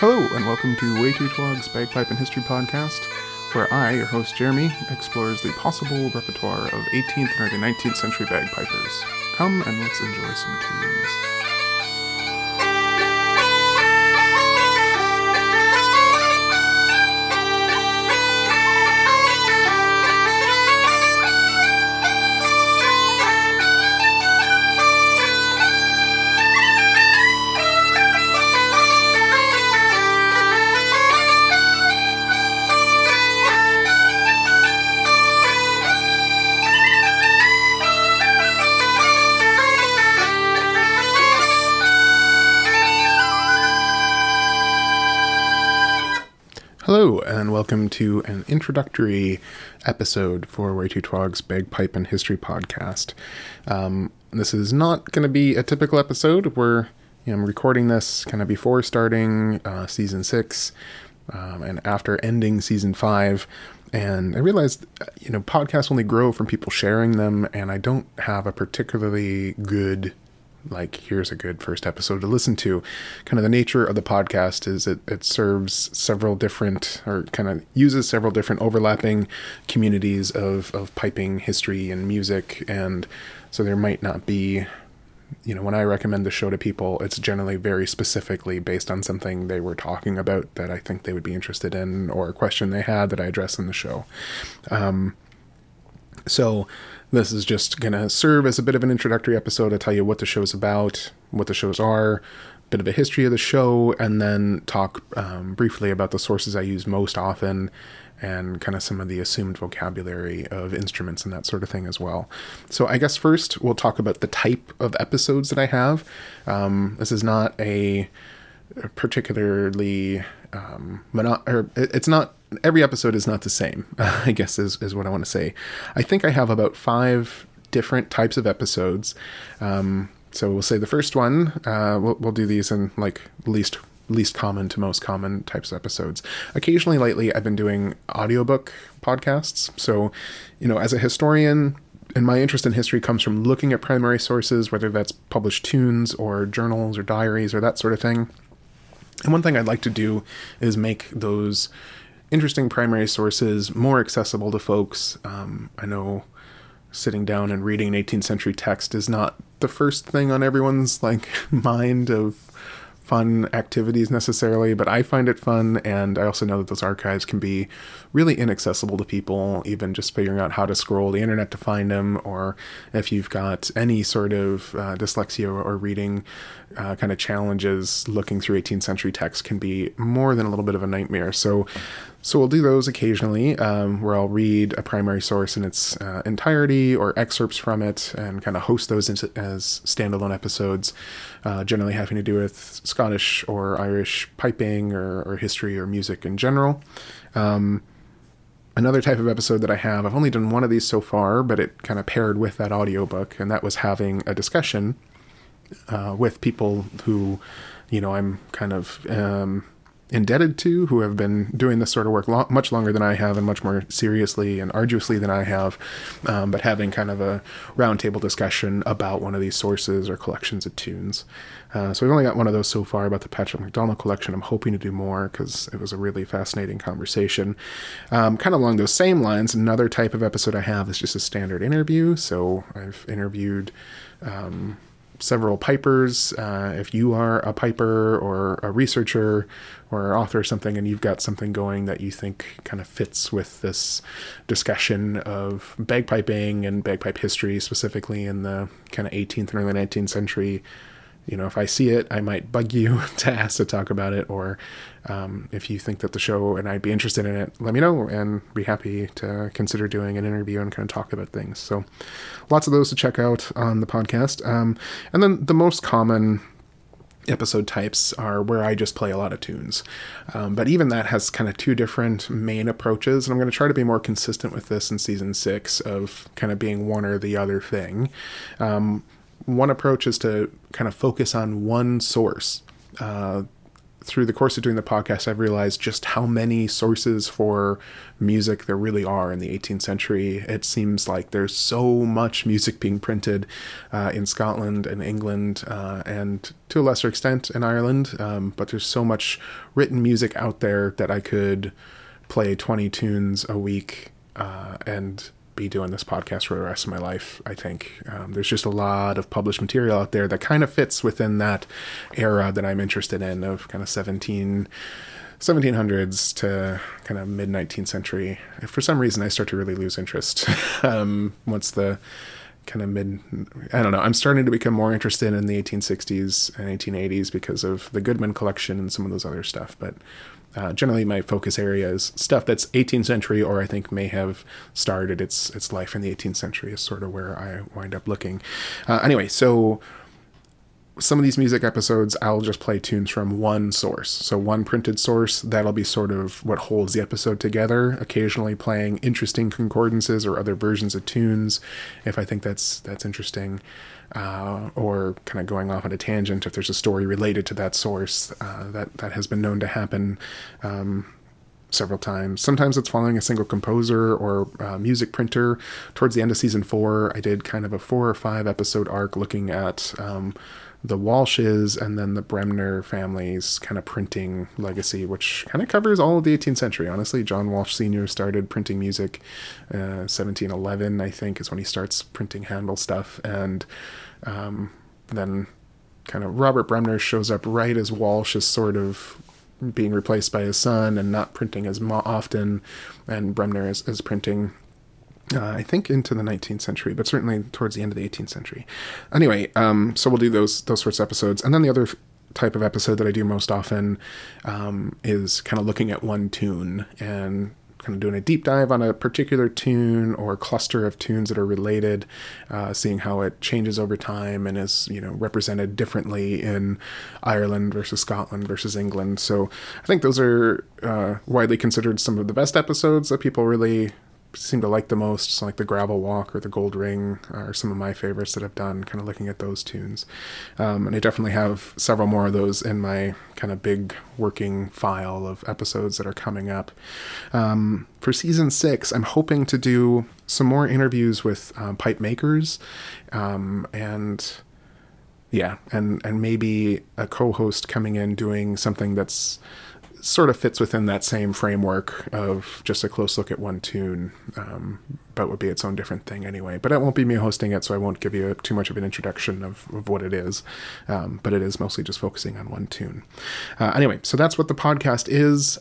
Hello, and welcome to Waytootwag's Bagpipe and History Podcast, where I, your host Jeremy, explores the possible repertoire of 18th and early 19th century bagpipers. Come and let's enjoy some tunes. Hello, and welcome to an introductory episode for Waytootwag's Bagpipe and History Podcast. This is not going to be a typical episode. I'm recording this kind of before starting Season 6 and after ending Season 5. And I realized, podcasts only grow from people sharing them, and I don't have a particularly good here's a good first episode to listen to. Kind of the nature of the podcast is it serves several different, or kind of uses several different overlapping communities of piping history and music. And so there might not be, when I recommend the show to people, it's generally very specifically based on something they were talking about that I think they would be interested in, or a question they had that I address in the show. So this is just going to serve as a bit of an introductory episode. I tell you what the show's about, what the shows are, a bit of a history of the show, and then talk briefly about the sources I use most often and kind of some of the assumed vocabulary of instruments and that sort of thing as well. So I guess first we'll talk about the type of episodes that I have. This is not a particularly every episode is not the same, I guess is what I want to say. I think I have about 5 different types of episodes. So we'll say the first one, we'll do these in least common to most common types of episodes. Occasionally lately, I've been doing audiobook podcasts. So, as a historian, and my interest in history comes from looking at primary sources, whether that's published tunes or journals or diaries or that sort of thing. And one thing I'd like to do is make those interesting primary sources more accessible to folks. I know sitting down and reading an 18th century text is not the first thing on everyone's mind of fun activities necessarily, but I find it fun, and I also know that those archives can be really inaccessible to people, even just figuring out how to scroll the internet to find them, or if you've got any sort of dyslexia or reading kind of challenges, looking through 18th century texts can be more than a little bit of a nightmare. So we'll do those occasionally, where I'll read a primary source in its entirety or excerpts from it, and kind of host those as standalone episodes, generally having to do with Scottish or Irish piping or history or music in general. Another type of episode that I have, I've only done one of these so far, but it kind of paired with that audiobook, and that was having a discussion with people who, I'm kind of indebted to, who have been doing this sort of work much longer than I have, and much more seriously and arduously than I have, but having kind of a roundtable discussion about one of these sources or collections of tunes. So we've only got one of those so far about the Patrick MacDonald collection. I'm hoping to do more because it was a really fascinating conversation. Kind of along those same lines, another type of episode I have is just a standard interview. So I've interviewed several pipers. If you are a piper or a researcher or author or something, and you've got something going that you think kind of fits with this discussion of bagpiping and bagpipe history, specifically in the kind of 18th and early 19th century, if I see it, I might bug you to ask to talk about it, or if you think that the show and I'd be interested in it, let me know, and be happy to consider doing an interview and kind of talk about things. So lots of those to check out on the podcast. And then the most common episode types are where I just play a lot of tunes. But even that has kind of 2 different main approaches, and I'm going to try to be more consistent with this in Season 6 of kind of being one or the other thing. One approach is to kind of focus on one source. through the course of doing the podcast, I've realized just how many sources for music there really are in the 18th century. It seems like there's so much music being printed in Scotland and England and to a lesser extent in Ireland, but there's so much written music out there that I could play 20 tunes a week and be doing this podcast for the rest of my life, I think. There's just a lot of published material out there that kind of fits within that era that I'm interested in, of kind of 1700s to kind of mid-19th century. For some reason, I start to really lose interest once the kind of I'm starting to become more interested in the 1860s and 1880s because of the Goodman collection and some of those other stuff, but generally, my focus area is stuff that's 18th century, or I think may have started its life in the 18th century, is sort of where I wind up looking. Anyway, so some of these music episodes, I'll just play tunes from one source. So one printed source, that'll be sort of what holds the episode together, occasionally playing interesting concordances or other versions of tunes, if I think that's interesting. Or kind of going off on a tangent if there's a story related to that source. That has been known to happen several times. Sometimes it's following a single composer or music printer. Towards the end of season 4, I did kind of a 4 or 5 episode arc looking at the Walshes and then the Bremner family's kind of printing legacy, which kind of covers all of the 18th century, honestly. John Walsh Sr. started printing music 1711, I think, is when he starts printing Handel stuff. And then kind of Robert Bremner shows up right as Walsh is sort of being replaced by his son and not printing as often. And Bremner is printing, I think, into the 19th century, but certainly towards the end of the 18th century. Anyway, so we'll do those sorts of episodes. And then the other type of episode that I do most often is kind of looking at one tune and kind of doing a deep dive on a particular tune or cluster of tunes that are related, seeing how it changes over time and is, represented differently in Ireland versus Scotland versus England. So I think those are widely considered some of the best episodes that people really seem to like the most, so like the Gravel Walk or the Gold Ring are some of my favorites that I've done, kind of looking at those tunes. And I definitely have several more of those in my kind of big working file of episodes that are coming up. For season 6, I'm hoping to do some more interviews with pipe makers and maybe a co-host coming in doing something that's sort of fits within that same framework of just a close look at one tune, but would be its own different thing anyway. But it won't be me hosting it, so I won't give you too much of an introduction of what it is, but it is mostly just focusing on one tune. Anyway, so that's what the podcast is.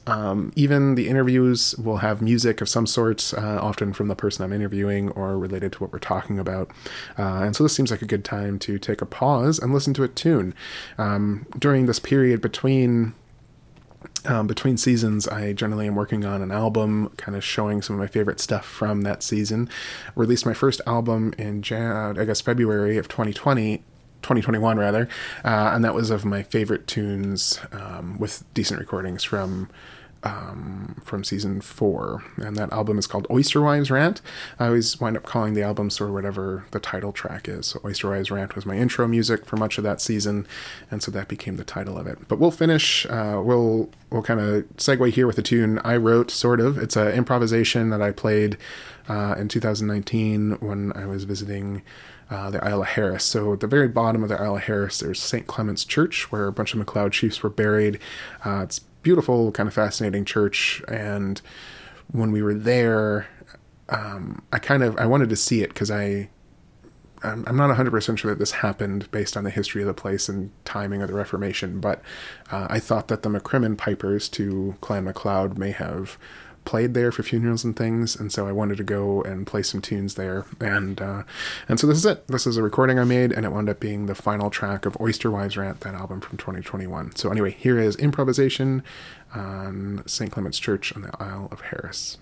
Even the interviews will have music of some sort, often from the person I'm interviewing or related to what we're talking about. And so this seems like a good time to take a pause and listen to a tune. During this period between seasons, I generally am working on an album, kind of showing some of my favorite stuff from that season. I released my first album in February of 2021 rather, and that was of my favorite tunes with decent recordings from season 4, and that album is called Oysterwives Rant. I always wind up calling the albums or whatever the title track is. So Oysterwives Rant was my intro music for much of that season, and so that became the title of it. But we'll finish. We'll kind of segue here with a tune I wrote, sort of. It's an improvisation that I played in 2019 when I was visiting the Isle of Harris. So at the very bottom of the Isle of Harris, there's St. Clement's Church, where a bunch of MacLeod chiefs were buried. It's beautiful, kind of fascinating church, and when we were there, I wanted to see it because I'm not 100% sure that this happened based on the history of the place and timing of the Reformation, but I thought that the MacCrimmon pipers to Clan MacLeod may have played there for funerals and things, and so I wanted to go and play some tunes there, and so this is it. This is a recording I made, and it wound up being the final track of Oysterwives Rant, that album from 2021. So anyway, here is improvisation on St. Clement's Church on the Isle of Harris.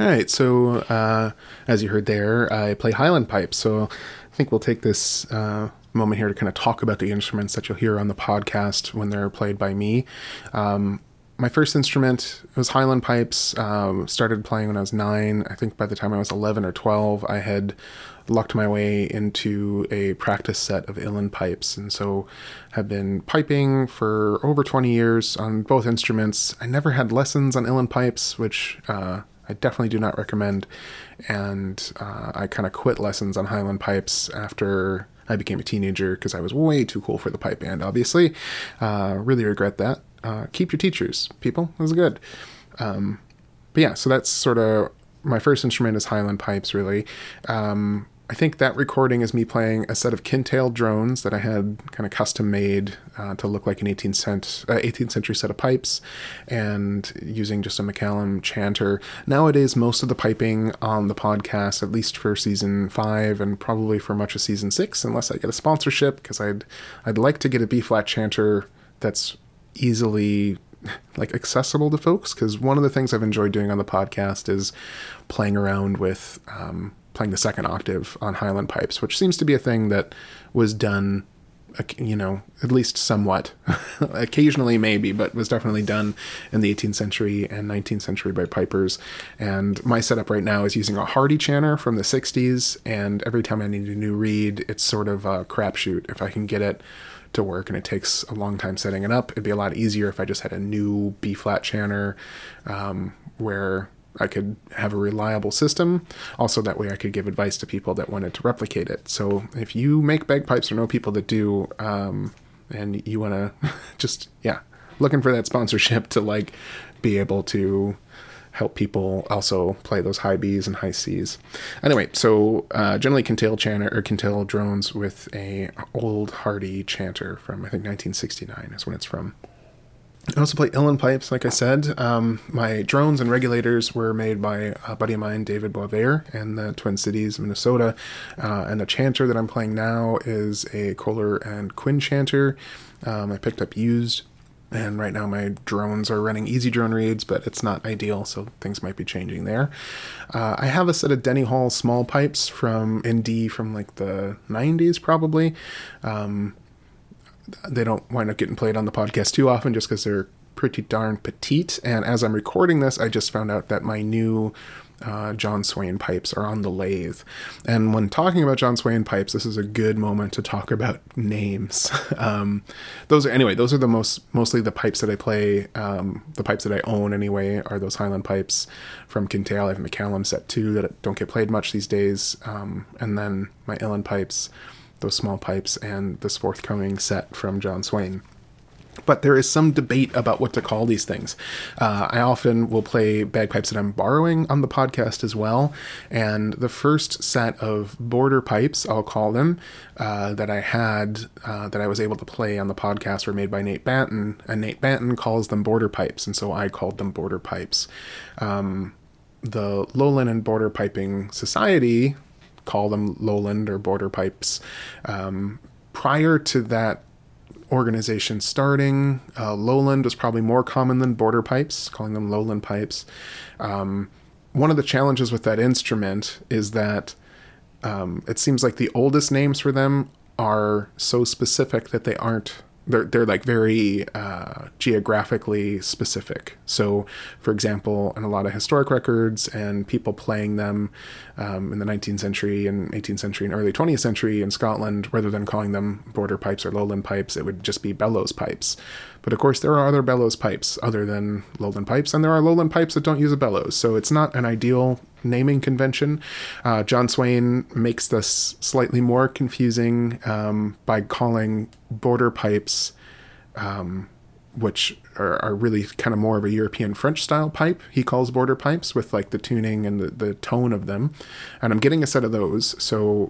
All right, so as you heard there, I play Highland Pipe, so I think we'll take this moment here to kind of talk about the instruments that you'll hear on the podcast when they're played by me. My first instrument was Highland Pipes. Started playing when I was 9. I think by the time I was 11 or 12, I had lucked my way into a practice set of Illan pipes, and so have been piping for over 20 years on both instruments. I never had lessons on Illan pipes, which I definitely do not recommend, and I kind of quit lessons on Highland pipes after I became a teenager because I was way too cool for the pipe band, obviously. Really regret that. Keep your teachers, people. It was good. But yeah, so that's sort of my first instrument is Highland pipes, really. I think that recording is me playing a set of Kintail drones that I had kind of custom made to look like an 18th century set of pipes, and using just a McCallum chanter. Nowadays, most of the piping on the podcast, at least for season 5 and probably for much of season 6, unless I get a sponsorship, because I'd like to get a B-flat chanter that's easily like accessible to folks, because one of the things I've enjoyed doing on the podcast is playing around with playing the second octave on Highland pipes, which seems to be a thing that was done, you know, at least somewhat occasionally maybe, but was definitely done in the 18th century and 19th century by pipers. And my setup right now is using a Hardy chanter from the 60s, and every time I need a new reed, it's sort of a crapshoot if I can get it to work, and it takes a long time setting it up. It'd be a lot easier if I just had a new B-flat chanter where I could have a reliable system. Also, that way I could give advice to people that wanted to replicate it. So if you make bagpipes or know people that do, and you want to just, yeah, looking for that sponsorship to like be able to help people also play those high Bs and high Cs. Anyway, so generally Kintail chanter or Kintail drones with a old Hardy chanter from, I think, 1969 is when it's from. I also play Illan pipes, like I said. My drones and regulators were made by a buddy of mine, David Boisvert, in the Twin Cities, Minnesota. And the chanter that I'm playing now is a Kohler and Quinn chanter I picked up used. And right now my drones are running easy drone reeds, but it's not ideal, so things might be changing there. I have a set of Denny Hall small pipes from ND from like the 90s, probably. They don't wind up getting played on the podcast too often just because they're pretty darn petite. And as I'm recording this, I just found out that my new John Swain pipes are on the lathe. And when talking about John Swain pipes, this is a good moment to talk about names. Those are the mostly the pipes that I play. The pipes that I own anyway are those Highland pipes from Kintail. I have McCallum set 2 that don't get played much these days. And then my Illan pipes, those small pipes, and this forthcoming set from John Swain. But there is some debate about what to call these things. I often will play bagpipes that I'm borrowing on the podcast as well. And the first set of border pipes, I'll call them, that I had, that I was able to play on the podcast were made by Nate Banton. And Nate Banton calls them border pipes, and so I called them border pipes. The Lowland and Border Piping Society call them Lowland or Border Pipes. Prior to that organization starting, Lowland was probably more common than Border Pipes, calling them Lowland Pipes. One of the challenges with that instrument is that it seems like the oldest names for them are so specific that they aren't, they're like very geographically specific. So, for example, in a lot of historic records and people playing them in the 19th century and 18th century and early 20th century in Scotland, rather than calling them border pipes or lowland pipes, it would just be bellows pipes. But of course, there are other bellows pipes other than lowland pipes, and there are lowland pipes that don't use a bellows. So it's not an ideal naming convention. John Swain makes this slightly more confusing by calling border pipes, which are really kind of more of a European French style pipe. He calls border pipes with like the tuning and the tone of them. And I'm getting a set of those. So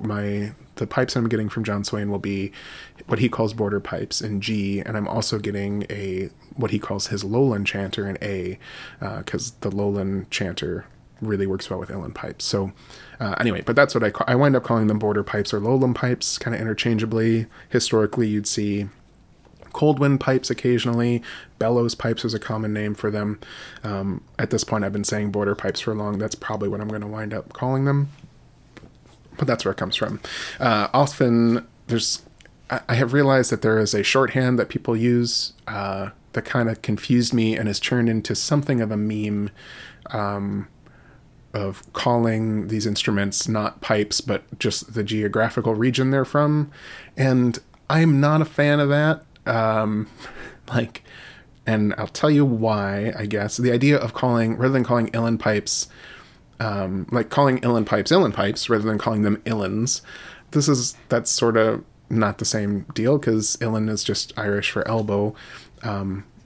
the pipes I'm getting from John Swain will be what he calls border pipes in G. And I'm also getting what he calls his Lowland chanter in A, because the Lowland chanter really works well with Illan pipes. So anyway, but that's what I wind up calling them border pipes or lowland pipes kind of interchangeably. Historically, you'd see cold wind pipes occasionally. Bellows pipes is a common name for them. At this point, I've been saying border pipes for long. That's probably what I'm going to wind up calling them. But that's where it comes from. Often there's... I have realized that there is a shorthand that people use that kind of confused me and has turned into something of a meme of calling these instruments not pipes, but just the geographical region they're from. And I'm not a fan of that. And I'll tell you why, I guess. The idea of calling, rather than calling Illan pipes, calling Illan pipes, rather than calling them Illans, that's sort of not the same deal, because Illan is just Irish for elbow.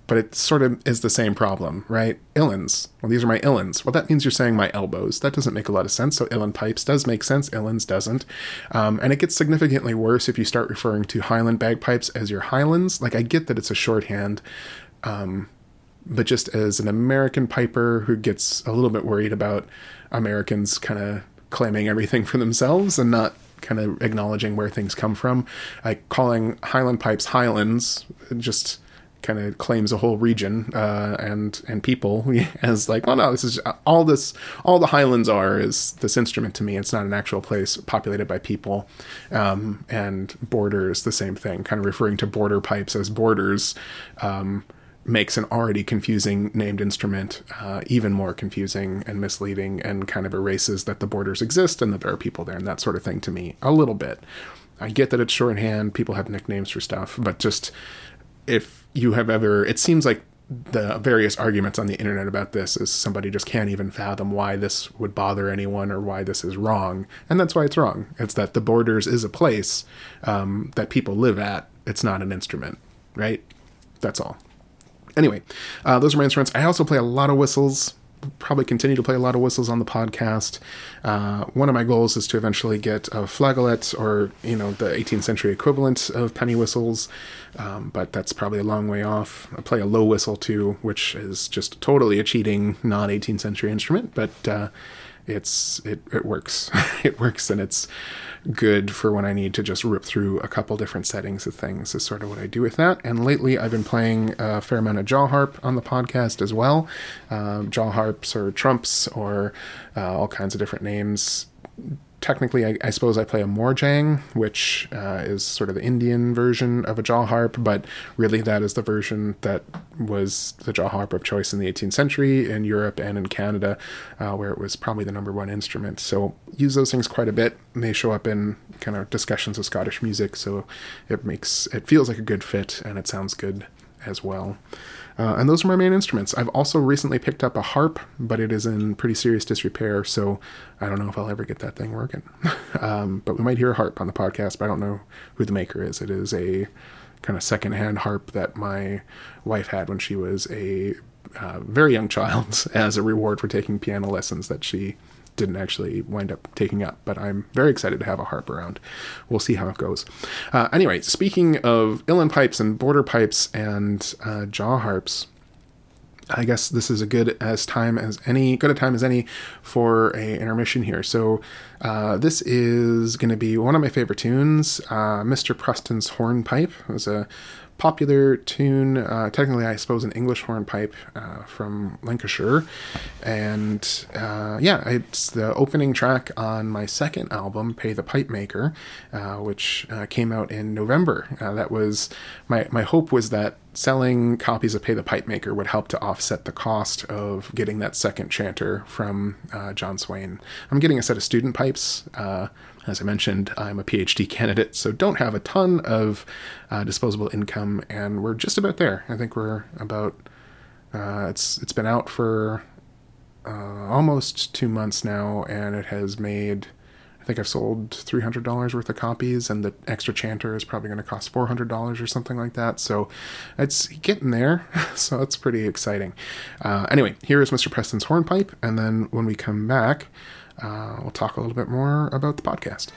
But it sort of is the same problem, right? Illans. Well, these are my Illans. Well, that means you're saying my elbows. That doesn't make a lot of sense. So Illan pipes does make sense. Illans doesn't. And it gets significantly worse if you start referring to Highland bagpipes as your Highlands. I get that it's a shorthand, but just as an American piper who gets a little bit worried about Americans kind of claiming everything for themselves and not kind of acknowledging where things come from, calling Highland pipes Highlands just kind of claims a whole region and people as oh no, this is all the Highlands are is this instrument to me. It's not an actual place populated by people. And borders, the same thing, kind of referring to border pipes as borders makes an already confusing named instrument even more confusing and misleading, and kind of erases that the borders exist and that there are people there and that sort of thing to me a little bit. I get that it's shorthand, people have nicknames for stuff, but just if you have ever, it seems like the various arguments on the internet about this is somebody just can't even fathom why this would bother anyone or why this is wrong. And that's why it's wrong. It's that the borders is a place that people live at. It's not an instrument, right? That's all. Anyway, those are my instruments. I also play a lot of whistles, probably continue to play a lot of whistles on the podcast. One of my goals is to eventually get a flageolet or, the 18th century equivalent of penny whistles, but that's probably a long way off. I play a low whistle too, which is just totally a cheating non-18th century instrument, but it works. It works, and it's good for when I need to just rip through a couple different settings of things is sort of what I do with that. And lately I've been playing a fair amount of jaw harp on the podcast as well. Jaw harps or trumps or all kinds of different names. Technically, I suppose I play a morjang, which is sort of the Indian version of a jaw harp, but really that is the version that was the jaw harp of choice in the 18th century in Europe and in Canada, where it was probably the #1 instrument. So use those things quite a bit. They show up in kind of discussions of Scottish music, so it feels like a good fit, and it sounds good as well. And those are my main instruments. I've also recently picked up a harp, but it is in pretty serious disrepair, so I don't know if I'll ever get that thing working. But we might hear a harp on the podcast, but I don't know who the maker is. It is a kind of secondhand harp that my wife had when she was a very young child as a reward for taking piano lessons that she didn't actually wind up taking up, but I'm very excited to have a harp around. We'll see how it goes. Anyway, speaking of Illan pipes and border pipes and jaw harps, I guess this is as good a time as any for a intermission here. So this is going to be one of my favorite tunes, Mr. Preston's Hornpipe. It was a popular tune, technically I suppose an English hornpipe from Lancashire, and it's the opening track on my second album, Pay the Pipe Maker, which came out in November. That was my hope, was that selling copies of Pay the Pipe Maker would help to offset the cost of getting that second chanter from John Swain. I'm getting a set of student pipes. As I mentioned, I'm a PhD candidate, so don't have a ton of disposable income, and we're just about there. I think we're about, it's been out for almost 2 months now, and it has made, I think I've sold $300 worth of copies, and the extra chanter is probably going to cost $400 or something like that. So it's getting there. So that's pretty exciting. Anyway, here is Mr. Preston's Hornpipe, and then when we come back, we'll talk a little bit more about the podcast.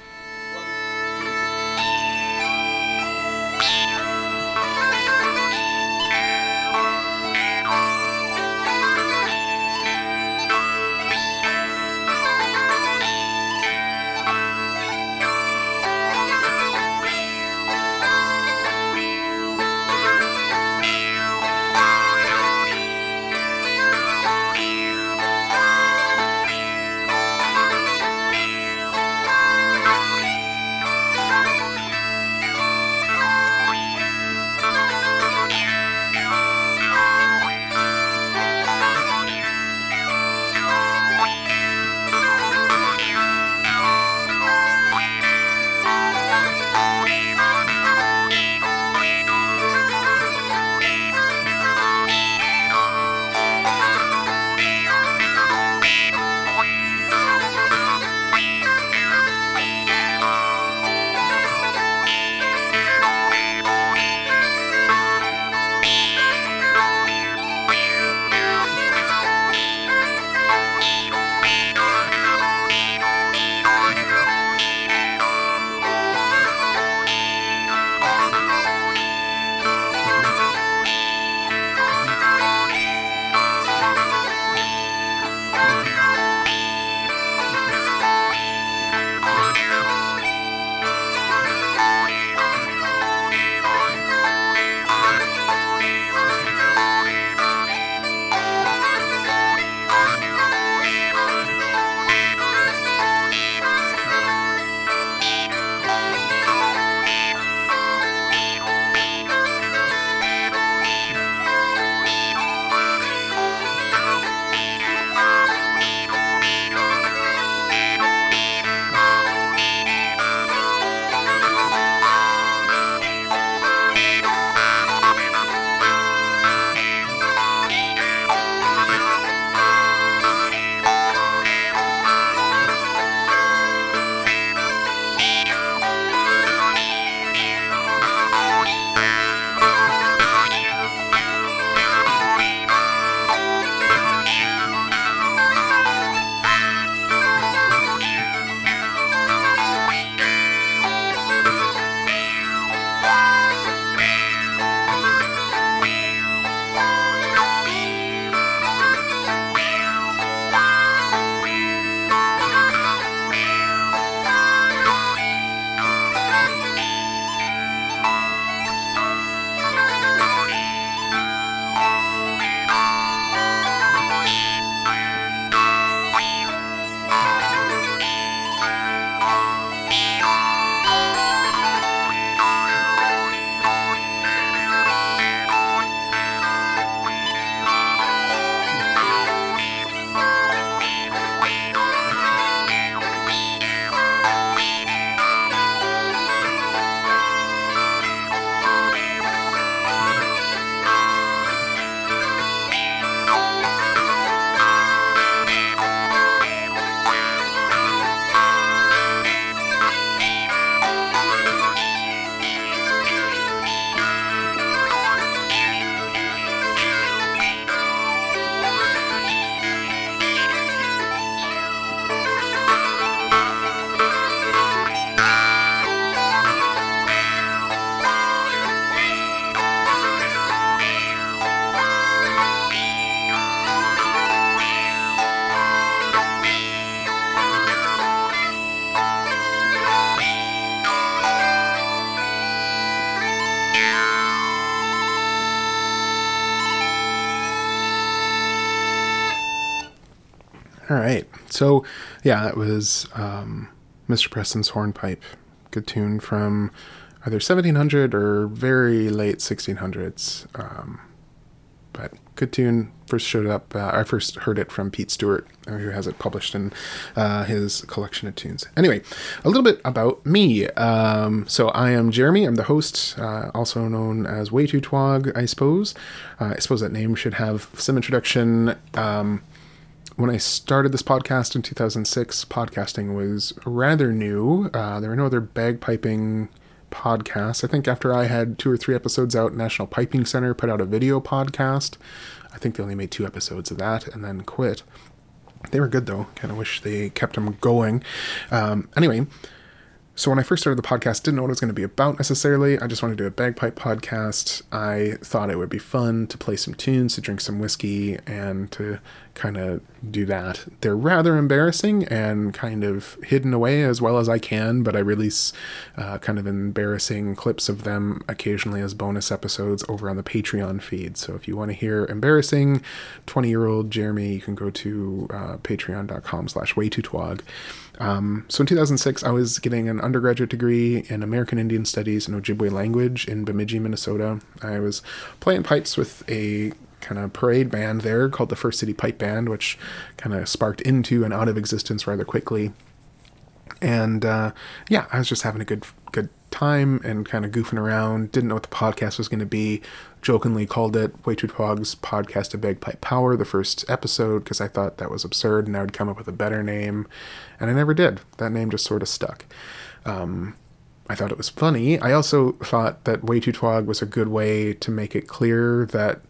All right. So, yeah, that was Mr. Preston's Hornpipe. Good tune from either 1700 or very late 1600s. But good tune. I first heard it from Pete Stewart, who has it published in his collection of tunes. Anyway, a little bit about me. So I am Jeremy. I'm the host, also known as Waytootwag, I suppose. I suppose that name should have some introduction. When I started this podcast in 2006, podcasting was rather new. There were no other bagpiping podcasts. I think after I had 2 or 3 episodes out, National Piping Center put out a video podcast. I think they only made 2 episodes of that and then quit. They were good though. Kind of wish they kept them going. Anyway, so when I first started the podcast, didn't know what it was going to be about necessarily. I just wanted to do a bagpipe podcast. I thought it would be fun to play some tunes, to drink some whiskey, and to kind of do that. They're rather embarrassing and kind of hidden away as well as I can, but I release kind of embarrassing clips of them occasionally as bonus episodes over on the Patreon feed. So if you want to hear embarrassing 20-year-old Jeremy, you can go to patreon.com/waytootwag. So in 2006, I was getting an undergraduate degree in American Indian Studies and Ojibwe Language in Bemidji, Minnesota. I was playing pipes with a kind of parade band there called the First City Pipe Band, which kind of sparked into and out of existence rather quickly. And yeah, I was just having a good time and kind of goofing around. Didn't know what the podcast was going to be. Jokingly called it Waytootwag's Podcast of Bagpipe Power, the first episode, because I thought that was absurd and I would come up with a better name. And I never did. That name just sort of stuck. I thought it was funny. I also thought that Waytootwag was a good way to make it clear that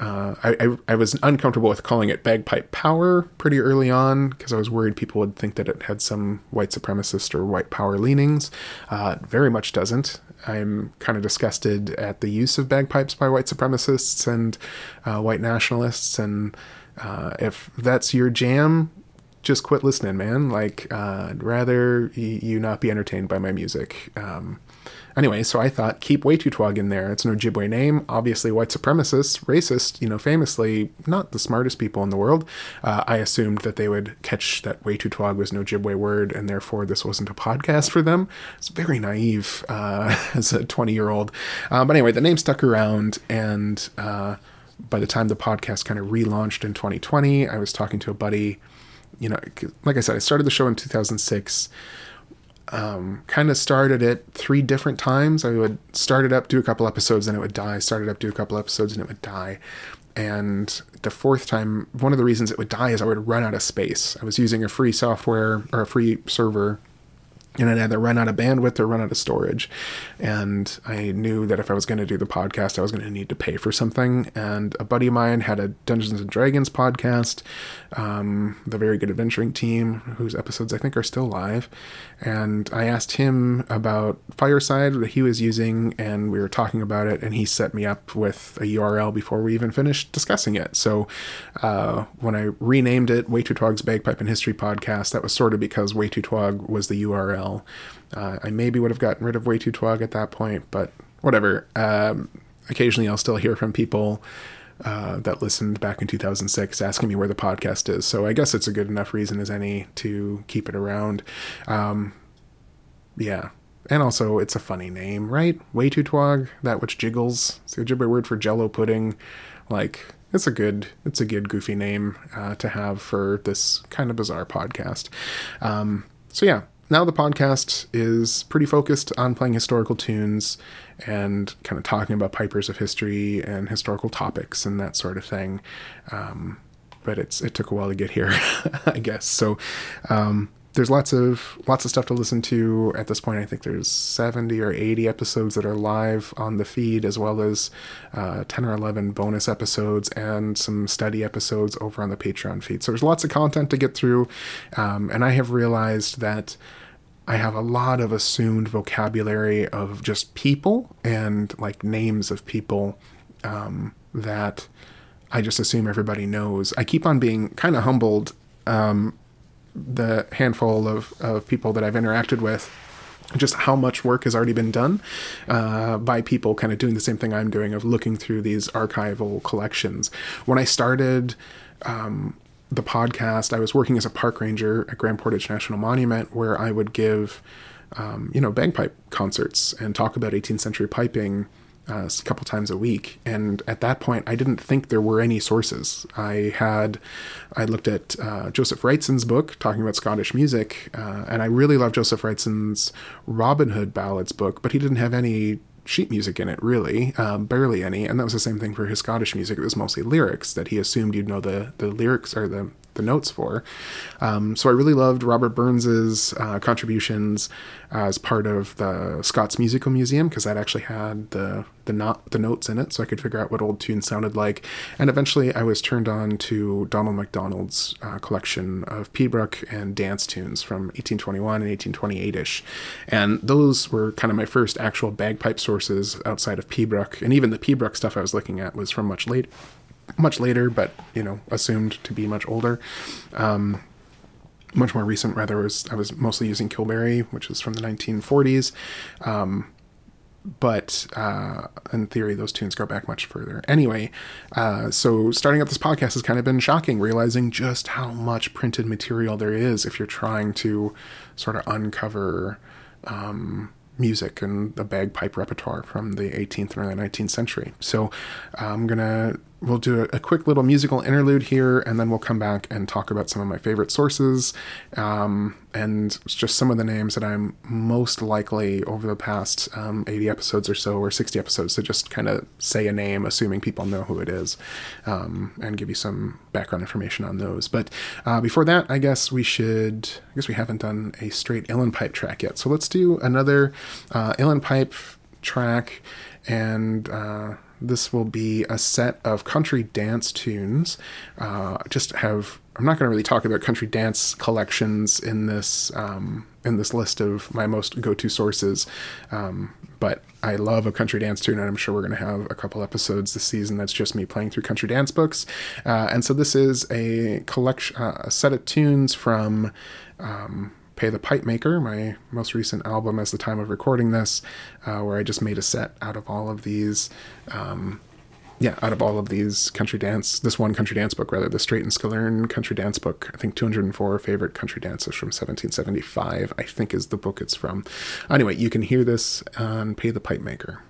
I was uncomfortable with calling it Bagpipe Power pretty early on because I was worried people would think that it had some white supremacist or white power leanings. It very much doesn't. I'm kind of disgusted at the use of bagpipes by white supremacists and white nationalists. And if that's your jam, just quit listening, man. Like, I'd rather you not be entertained by my music. Anyway, so I thought, keep Waytootwag in there. It's an Ojibwe name. Obviously, white supremacists, racist, you know, famously not the smartest people in the world. I assumed that they would catch that Waytootwag was an Ojibwe word, and therefore this wasn't a podcast for them. It's very naive as a 20-year-old. But anyway, the name stuck around, and by the time the podcast kind of relaunched in 2020, I was talking to a buddy. You know, like I said, I started the show in 2006. Kind of started it 3 different times. I would start it up, do a couple episodes, and it would die. Started up, do a couple episodes, and it would die. And the 4th time, one of the reasons it would die is I would run out of space. I was using a free software or a free server, and I'd either run out of bandwidth or run out of storage. And I knew that if I was going to do the podcast, I was going to need to pay for something. And a buddy of mine had a Dungeons & Dragons podcast, the Very Good Adventuring Team, whose episodes I think are still live. And I asked him about Fireside that he was using, and we were talking about it, and he set me up with a URL before we even finished discussing it. So when I renamed it Waytootwag's Bagpipe and History Podcast, that was sort of because Waytootwag was the URL. I maybe would have gotten rid of Waytootwag at that point, but whatever. Occasionally I'll still hear from people that listened back in 2006 asking me where the podcast is. So I guess it's a good enough reason as any to keep it around. Yeah. And also it's a funny name, right? Waytootwag, that which jiggles. It's the Ojibwe word for jello pudding. Like, it's a good goofy name to have for this kind of bizarre podcast. So yeah. Now the podcast is pretty focused on playing historical tunes and kind of talking about pipers of history and historical topics and that sort of thing. But it took a while to get here, I guess. So there's lots of stuff to listen to at this point. I think there's 70 or 80 episodes that are live on the feed, as well as 10 or 11 bonus episodes and some study episodes over on the Patreon feed. So there's lots of content to get through. And I have realized that I have a lot of assumed vocabulary of just people and like names of people that I just assume everybody knows. I keep on being kind of humbled. The handful of people that I've interacted with, just how much work has already been done by people kind of doing the same thing I'm doing of looking through these archival collections. When I started the podcast, I was working as a park ranger at Grand Portage National Monument, where I would give, bagpipe concerts and talk about 18th century piping a couple times a week. And at that point, I didn't think there were any sources. I looked at Joseph Wrightson's book talking about Scottish music, and I really loved Joseph Wrightson's Robin Hood Ballads book, but he didn't have any sheet music in it, really, barely any. And that was the same thing for his Scottish music. It was mostly lyrics that he assumed you'd know the lyrics or the notes for. So I really loved Robert Burns's contributions as part of the Scots Musical Museum, because that actually had the notes in it, so I could figure out what old tunes sounded like. And eventually I was turned on to Donald MacDonald's collection of pibroch and dance tunes from 1821 and 1828-ish. And those were kind of my first actual bagpipe sources outside of pibroch. And even the pibroch stuff I was looking at was from much later, but, assumed to be much older. Much more recent, rather, I was mostly using Kilberry, which is from the 1940s. But in theory, those tunes go back much further. Anyway, so starting up this podcast has kind of been shocking, realizing just how much printed material there is if you're trying to sort of uncover music and the bagpipe repertoire from the 18th and early 19th century. So we'll do a quick little musical interlude here, and then we'll come back and talk about some of my favorite sources, and just some of the names that I'm most likely over the past 80 episodes or so, or 60 episodes, to just kind of say a name, assuming people know who it is, and give you some background information on those. But before that, I guess we haven't done a straight Illan pipe track yet, so let's do another Illan pipe track, and this will be a set of country dance tunes. I'm not going to really talk about country dance collections in this list of my most go-to sources, but I love a country dance tune, and I'm sure we're going to have a couple episodes this season that's just me playing through country dance books. And so this is a collection, a set of tunes from Pay the Pipe Maker, my most recent album as the time of recording this, where I just made a set out of all of these, this one country dance book, rather, the Straight and Skillern country dance book. I think 204 favorite country dances from 1775, I think, is the book it's from. Anyway, you can hear this on Pay the Pipe Maker.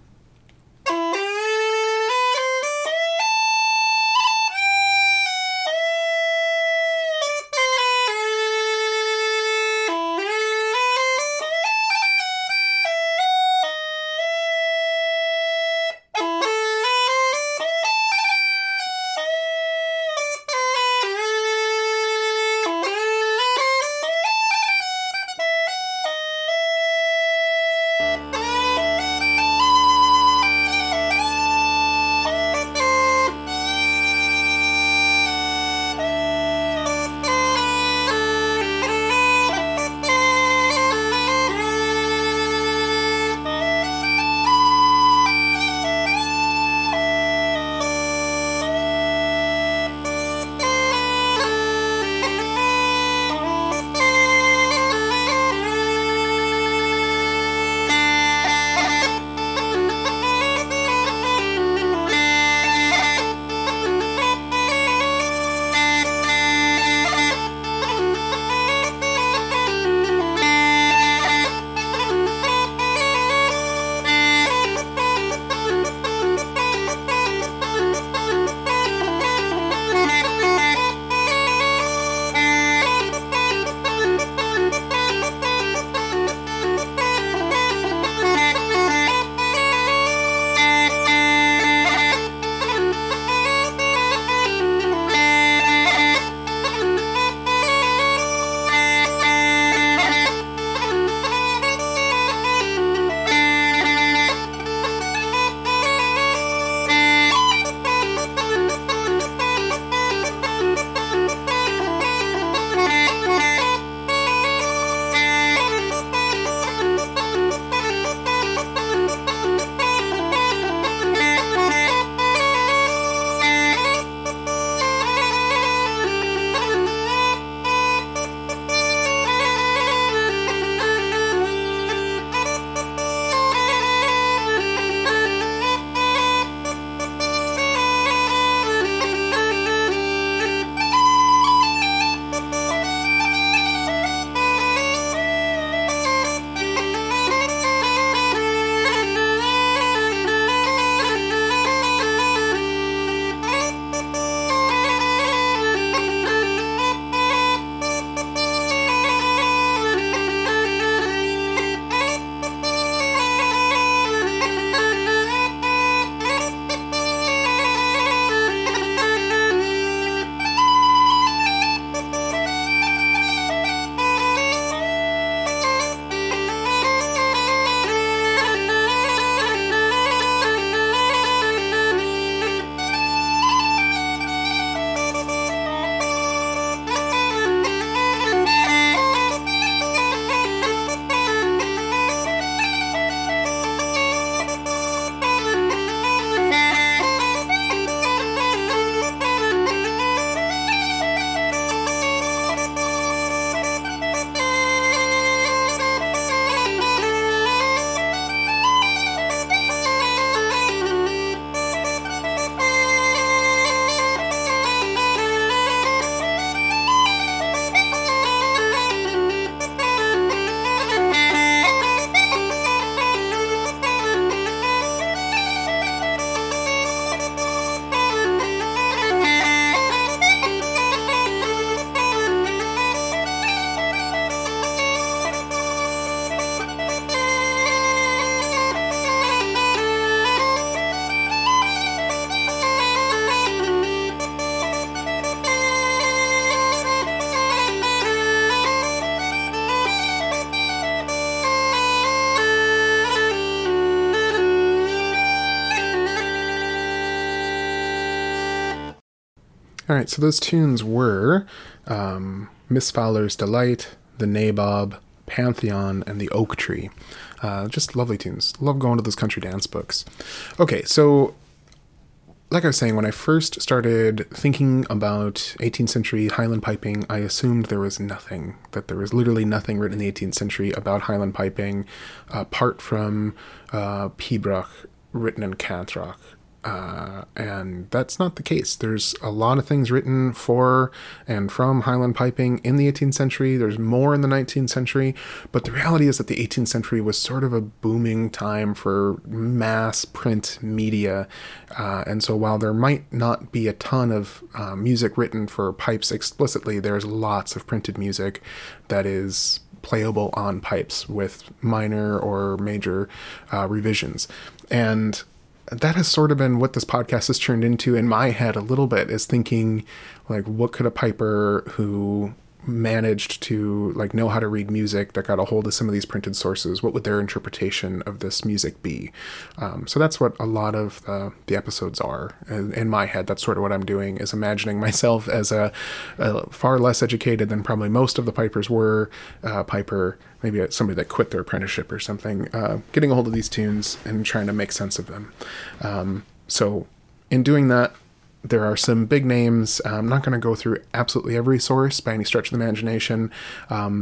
All right, so those tunes were Miss Fowler's Delight, The Nabob, Pantheon, and The Oak Tree. Just lovely tunes. Love going to those country dance books. Okay, so like I was saying, when I first started thinking about 18th century Highland piping, I assumed there was nothing, that there was literally nothing written in the 18th century about Highland piping, apart from pibroch written in Cantrock. And that's not the case. There's a lot of things written for and from Highland piping in the 18th century. There's more in the 19th century, but the reality is that the 18th century was sort of a booming time for mass print media. And so while there might not be a ton of music written for pipes explicitly, there's lots of printed music that is playable on pipes with minor or major revisions. And that has sort of been what this podcast has turned into in my head a little bit, is thinking like, what could a piper who managed to like know how to read music, that got a hold of some of these printed sources, what would their interpretation of this music be? So that's what a lot of the episodes are in my head. That's sort of what I'm doing, is imagining myself as a far less educated than probably most of the pipers were, piper, maybe somebody that quit their apprenticeship or something, getting a hold of these tunes and trying to make sense of them. So in doing that, there are some big names. I'm not going to go through absolutely every source by any stretch of the imagination.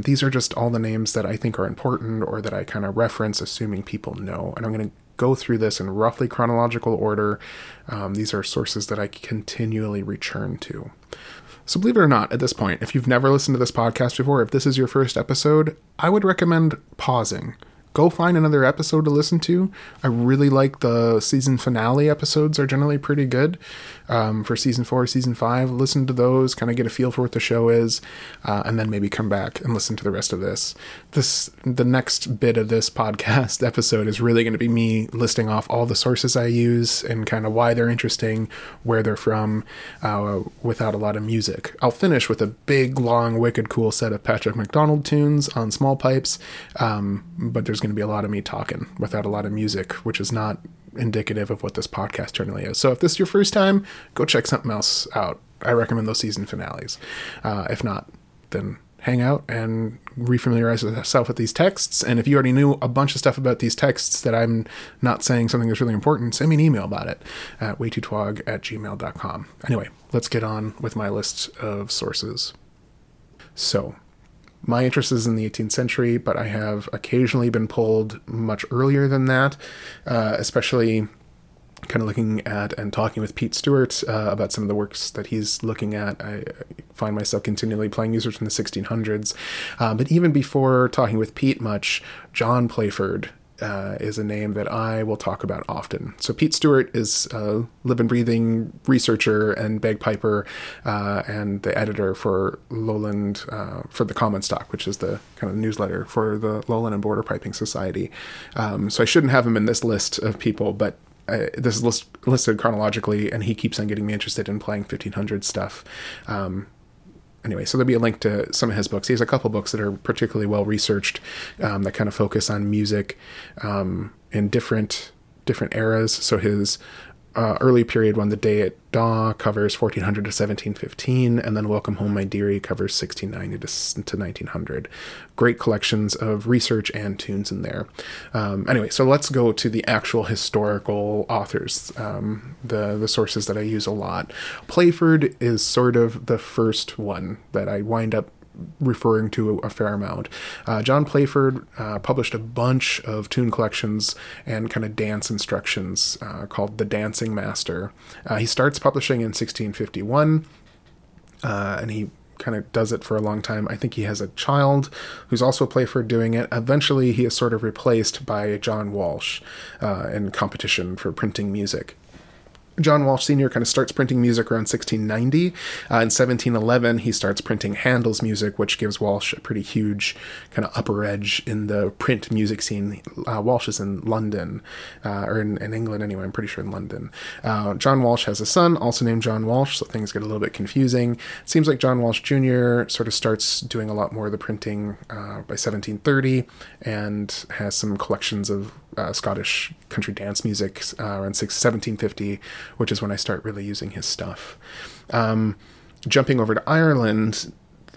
These are just all the names that I think are important, or that I kind of reference, assuming people know. And I'm going to go through this in roughly chronological order. These are sources that I continually return to. So believe it or not, at this point, if you've never listened to this podcast before, if this is your first episode, I would recommend pausing. Go find another episode to listen to. I really like the season finale episodes, are generally pretty good for season 4, season 5. Listen to those, kind of get a feel for what the show is, and then maybe come back and listen to the rest of this. The next bit of this podcast episode is really going to be me listing off all the sources I use and kind of why they're interesting, where they're from, without a lot of music. I'll finish with a big, long, wicked cool set of Patrick MacDonald tunes on small pipes, but there's going to be a lot of me talking without a lot of music, which is not indicative of what this podcast generally is. So if this is your first time, go check something else out. I recommend those season finales. If not, then hang out and refamiliarize yourself with these texts. And if you already knew a bunch of stuff about these texts that I'm not saying, something that's really important, send me an email about it at waytootwag@gmail.com. Anyway, let's get on with my list of sources. So my interest is in the 18th century, but I have occasionally been pulled much earlier than that, especially kind of looking at and talking with Pete Stewart about some of the works that he's looking at. I find myself continually playing users from the 1600s. But even before talking with Pete much, John Playford is a name that I will talk about often. So Pete Stewart is a live and breathing researcher and bagpiper, and the editor for Lowland, for the Common Stock, which is the kind of newsletter for the Lowland and Border Piping Society. So I shouldn't have him in this list of people, but this is listed chronologically, and he keeps on getting me interested in playing 1500 stuff. Anyway, so there'll be a link to some of his books. He has a couple books that are particularly well-researched that kind of focus on music in different eras. So his early period one, The Day at Daw, covers 1400 to 1715, and then Welcome Home, My Dearie covers 1690 to 1900. Great collections of research and tunes in there. Anyway, so let's go to the actual historical authors, the sources that I use a lot. Playford is sort of the first one that I wind up referring to a fair amount. John Playford published a bunch of tune collections and kind of dance instructions called The Dancing Master. He starts publishing in 1651, and he kind of does it for a long time. I think he has a child who's also Playford doing it. Eventually he is sort of replaced by John Walsh in competition for printing music. John Walsh Sr. kind of starts printing music around 1690. In 1711, he starts printing Handel's music, which gives Walsh a pretty huge kind of upper edge in the print music scene. Walsh is in London, or in England anyway, I'm pretty sure in London. John Walsh has a son, also named John Walsh, so things get a little bit confusing. It seems like John Walsh Jr. sort of starts doing a lot more of the printing by 1730, and has some collections of Scottish country dance music around 1750, which is when I start really using his stuff. Jumping over to Ireland,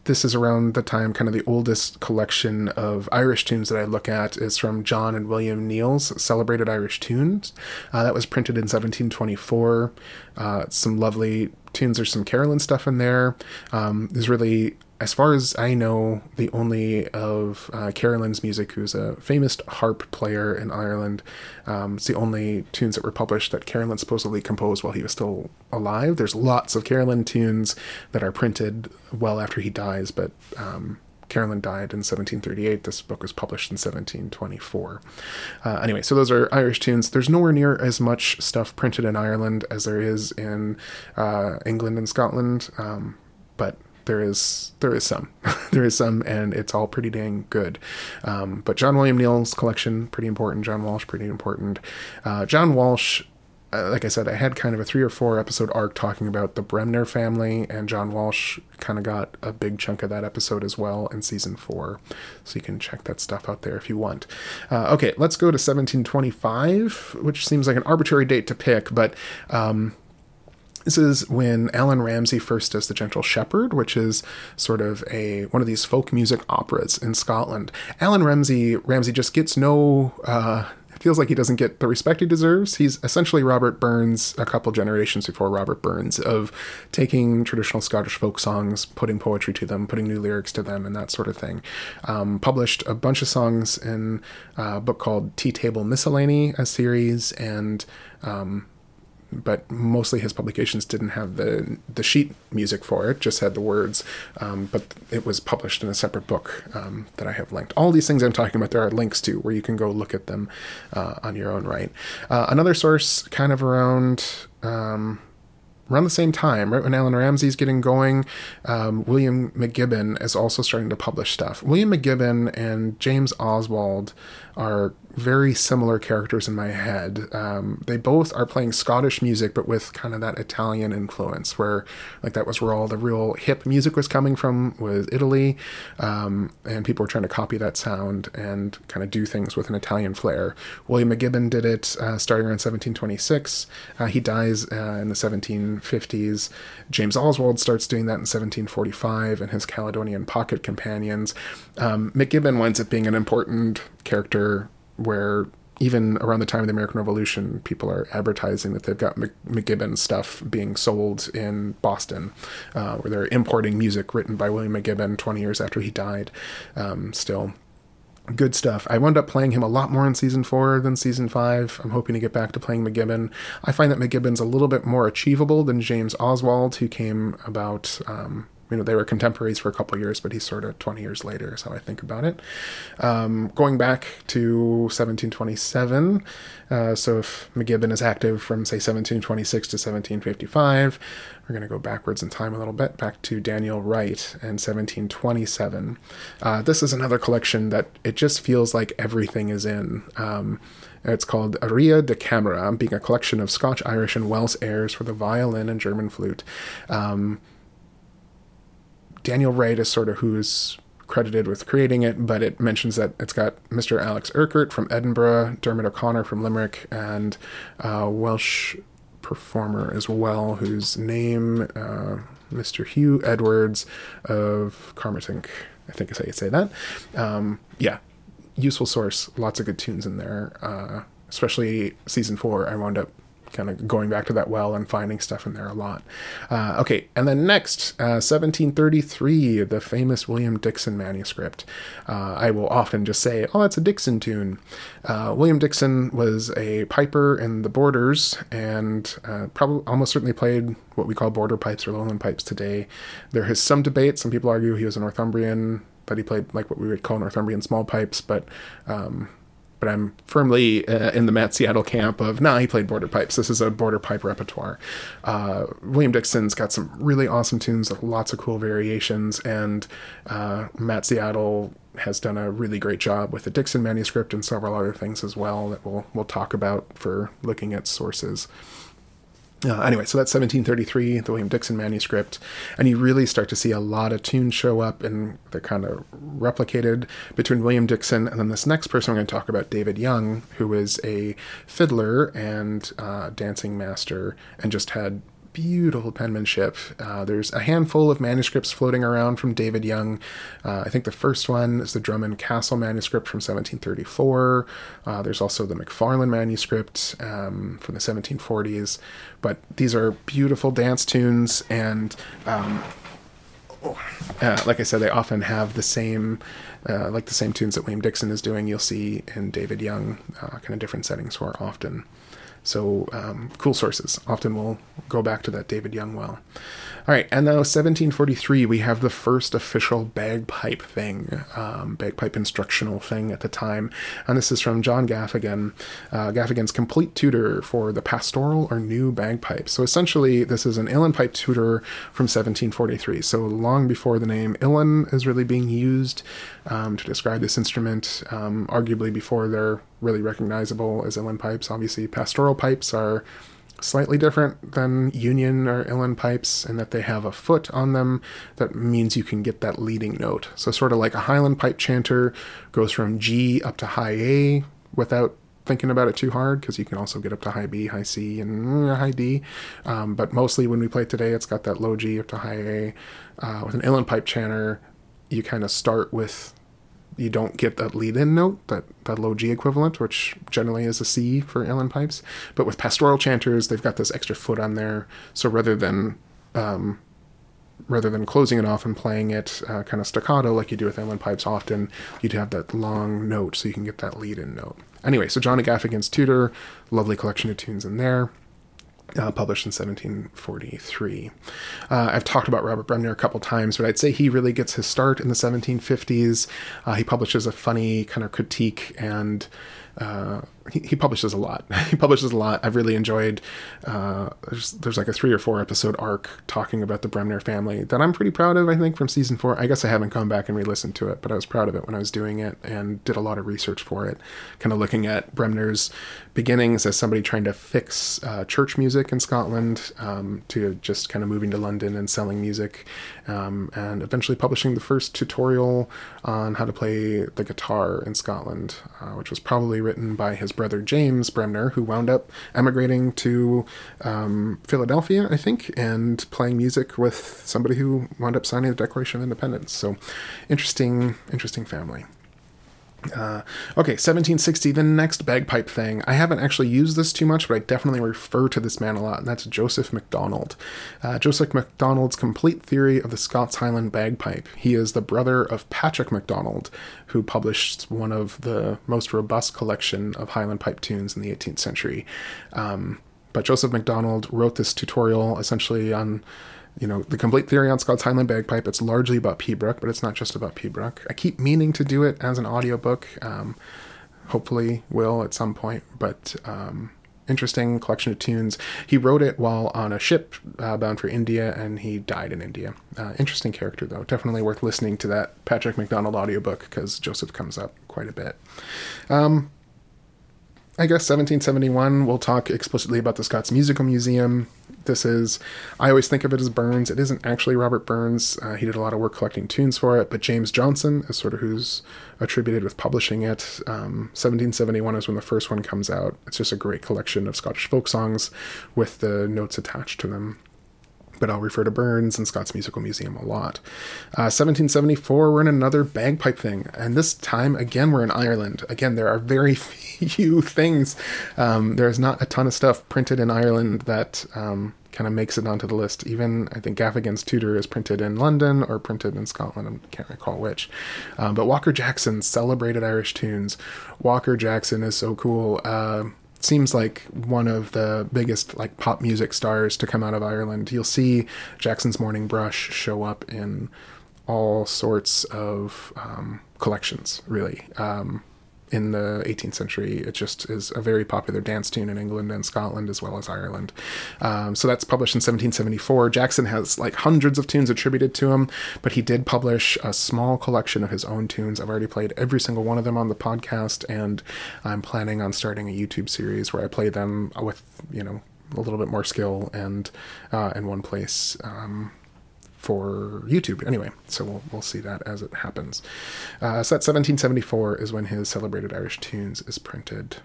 this is around the time, kind of the oldest collection of Irish tunes that I look at is from John and William Neal's Celebrated Irish Tunes. That was printed in 1724. Some lovely tunes. There's some Carolan stuff in there. There's really, as far as I know, the only of Carolan's music, who's a famous harp player in Ireland. It's the only tunes that were published that Carolan supposedly composed while he was still alive. There's lots of Carolan tunes that are printed well after he dies, but Carolan died in 1738. This book was published in 1724. Anyway, so those are Irish tunes. There's nowhere near as much stuff printed in Ireland as there is in England and Scotland, but there is some. There is some, and it's all pretty dang good. But John William Neal's collection, pretty important. John Walsh, pretty important. John Walsh, like I said, I had kind of a 3 or 4 episode arc talking about the Bremner family, and John Walsh kind of got a big chunk of that episode as well in season 4. So you can check that stuff out there if you want. Okay, let's go to 1725, which seems like an arbitrary date to pick, but this is when Alan Ramsay first does The Gentle Shepherd, which is sort of one of these folk music operas in Scotland. Alan Ramsay just gets no... feels like he doesn't get the respect he deserves. He's essentially Robert Burns, a couple generations before Robert Burns, of taking traditional Scottish folk songs, putting poetry to them, putting new lyrics to them, and that sort of thing. Published a bunch of songs in a book called Tea Table Miscellany, a series, and... but mostly his publications didn't have the sheet music for it, just had the words, but it was published in a separate book that I have linked. All these things I'm talking about, there are links to, where you can go look at them on your own right. Another source kind of around the same time, right when Alan Ramsay's getting going, William McGibbon is also starting to publish stuff. William McGibbon and James Oswald are very similar characters in my head. They both are playing Scottish music, but with kind of that Italian influence, where like that was where all the real hip music was coming from, was Italy, and people were trying to copy that sound and kind of do things with an Italian flair. William McGibbon did it starting around 1726. He dies in the 1750s. James Oswald starts doing that in 1745 in his Caledonian Pocket Companions. McGibbon winds up being an important character where even around the time of the American Revolution, people are advertising that they've got McGibbon stuff being sold in Boston, where they're importing music written by William McGibbon 20 years after he died. Still good stuff. I wound up playing him a lot more in season 4 than season 5. I'm hoping to get back to playing McGibbon. I find that McGibbon's a little bit more achievable than James Oswald, who came about, they were contemporaries for a couple of years, but he's sort of 20 years later is how I think about it. Going back to 1727, so if McGibbon is active from, say, 1726 to 1755, we're going to go backwards in time a little bit, back to Daniel Wright and 1727. This is another collection that it just feels like everything is in. It's called Aria de Camera, being a collection of Scotch, Irish, and Welsh airs for the violin and German flute. Daniel Wright is sort of who's credited with creating it, but it mentions that it's got Mr. Alex Urquhart from Edinburgh, Dermot O'Connor from Limerick, and a Welsh performer as well, whose name, Mr. Hugh Edwards of Carmarthenshire, I think is how you say that. Useful source. Lots of good tunes in there, especially season 4. I wound up kind of going back to that well and finding stuff in there a lot. Okay, and then next, 1733, the famous William Dixon manuscript. I will often just say, oh, that's a Dixon tune. William Dixon was a piper in the Borders and probably almost certainly played what we call border pipes or lowland pipes today. There is some debate. Some people argue he was a Northumbrian, that he played like what we would call Northumbrian small pipes, but I'm firmly in the Matt Seattle camp of, nah, he played border pipes. This is a border pipe repertoire. William Dixon's got some really awesome tunes with lots of cool variations, and Matt Seattle has done a really great job with the Dixon manuscript and several other things as well that we'll talk about for looking at sources. Anyway, so that's 1733, the William Dixon manuscript, and you really start to see a lot of tunes show up, and they're kind of replicated between William Dixon and then this next person we're going to talk about, David Young, who is a fiddler and dancing master and just had beautiful penmanship. There's a handful of manuscripts floating around from David Young. I think the first one is the Drummond Castle manuscript from 1734. There's also the MacFarlane manuscript from the 1740s. But these are beautiful dance tunes, and like I said, they often have the same, like the same tunes that William Dixon is doing. You'll see in David Young, kind of different settings for often. So cool sources. Often we'll go back to that David Young well. All right, and now 1743, we have the first official bagpipe thing, bagpipe instructional thing at the time. And this is from John Gaffigan, Gaffigan's complete tutor for the pastoral or new bagpipe. So essentially, this is an Illan pipe tutor from 1743. So long before the name Illan is really being used to describe this instrument, arguably before they're really recognizable as Illan pipes. Obviously, pastoral pipes are slightly different than Union or Illan pipes in that they have a foot on them that means you can get that leading note. So sort of like a Highland pipe chanter goes from G up to high A without thinking about it too hard, because you can also get up to high B, high C, and high D. But mostly when we play today, it's got that low G up to high A. With an Illan pipe chanter, you kind of start with, you don't get that lead-in note, that low G equivalent, which generally is a C for Illan pipes. But with pastoral chanters, they've got this extra foot on there. So rather than closing it off and playing it kind of staccato like you do with Illan pipes often, you'd have that long note, so you can get that lead-in note. Anyway, so John Gaffigan's tutor, lovely collection of tunes in there. Published in 1743. I've talked about Robert Bremner a couple times, but I'd say he really gets his start in the 1750s. He publishes a funny kind of critique, and he publishes a lot. I've really enjoyed, there's like a 3 or 4 episode arc talking about the Bremner family that I'm pretty proud of, I think, from season 4. I guess I haven't gone back and re-listened to it, but I was proud of it when I was doing it and did a lot of research for it, kind of looking at Bremner's beginnings as somebody trying to fix church music in Scotland, to just kind of moving to London and selling music, and eventually publishing the first tutorial on how to play the guitar in Scotland, which was probably written by his brother James Bremner, who wound up emigrating to Philadelphia, I think, and playing music with somebody who wound up signing the Declaration of Independence. So interesting family. Okay, 1760, the next bagpipe thing. I haven't actually used this too much, but I definitely refer to this man a lot, and that's Joseph MacDonald. Joseph MacDonald's complete theory of the Scots Highland bagpipe. He is the brother of Patrick MacDonald, who published one of the most robust collection of Highland pipe tunes in the 18th century. But Joseph MacDonald wrote this tutorial essentially on, the complete theory on Scots Highland bagpipe. It's largely about Pibroch, but it's not just about Pibroch. I keep meaning to do it as an audiobook. Hopefully will at some point, but interesting collection of tunes. He wrote it while on a ship bound for India, and he died in India. Interesting character, though. Definitely worth listening to that Patrick MacDonald audiobook, because Joseph comes up quite a bit. I guess 1771, we'll talk explicitly about the Scots Musical Museum. This is, I always think of it as Burns. It isn't actually Robert Burns. He did a lot of work collecting tunes for it, but James Johnson is sort of who's attributed with publishing it. 1771 is when the first one comes out. It's just a great collection of Scottish folk songs with the notes attached to them. But I'll refer to Burns and Scots Musical Museum a lot. 1774, we're in another bagpipe thing. And this time, again, we're in Ireland. Again, there are very few things. There's not a ton of stuff printed in Ireland that kind of makes it onto the list. Even, I think, Gaffigan's tutor is printed in London or printed in Scotland. I can't recall which. But Walker Jackson, celebrated Irish tunes. Walker Jackson is so cool. Seems like one of the biggest pop music stars to come out of Ireland. You'll see Jackson's Morning Brush show up in all sorts of collections, really. In the 18th century, it just is a very popular dance tune in England and Scotland as well as Ireland. So that's published in 1774. Jackson has hundreds of tunes attributed to him, but he did publish a small collection of his own tunes. I've already played every single one of them on the podcast, and I'm planning on starting a YouTube series where I play them with, a little bit more skill and in one place for YouTube anyway. So we'll see that as it happens. So that's 1774 is when his Celebrated Irish Tunes is printed.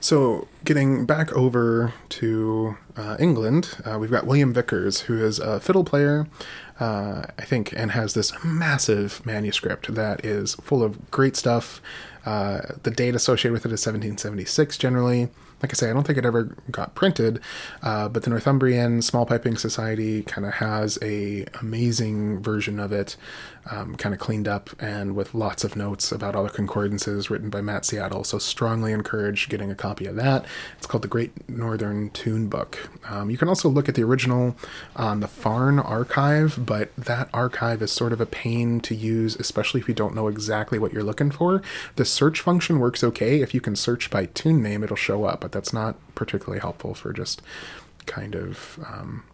So getting back over to England, we've got William Vickers, who is a fiddle player, I think, and has this massive manuscript that is full of great stuff. The date associated with it is 1776 generally. Like I say, I don't think it ever got printed, but the Northumbrian Small Piping Society kind of has a amazing version of it, kind of cleaned up and with lots of notes about all the concordances written by Matt Seattle. So strongly encourage getting a copy of that. It's called The Great Northern Tune Book. You can also look at the original on the Farn archive, but that archive is sort of a pain to use, especially if you don't know exactly what you're looking for. The search function works okay. If you can search by tune name, it'll show up, but that's not particularly helpful for just kind of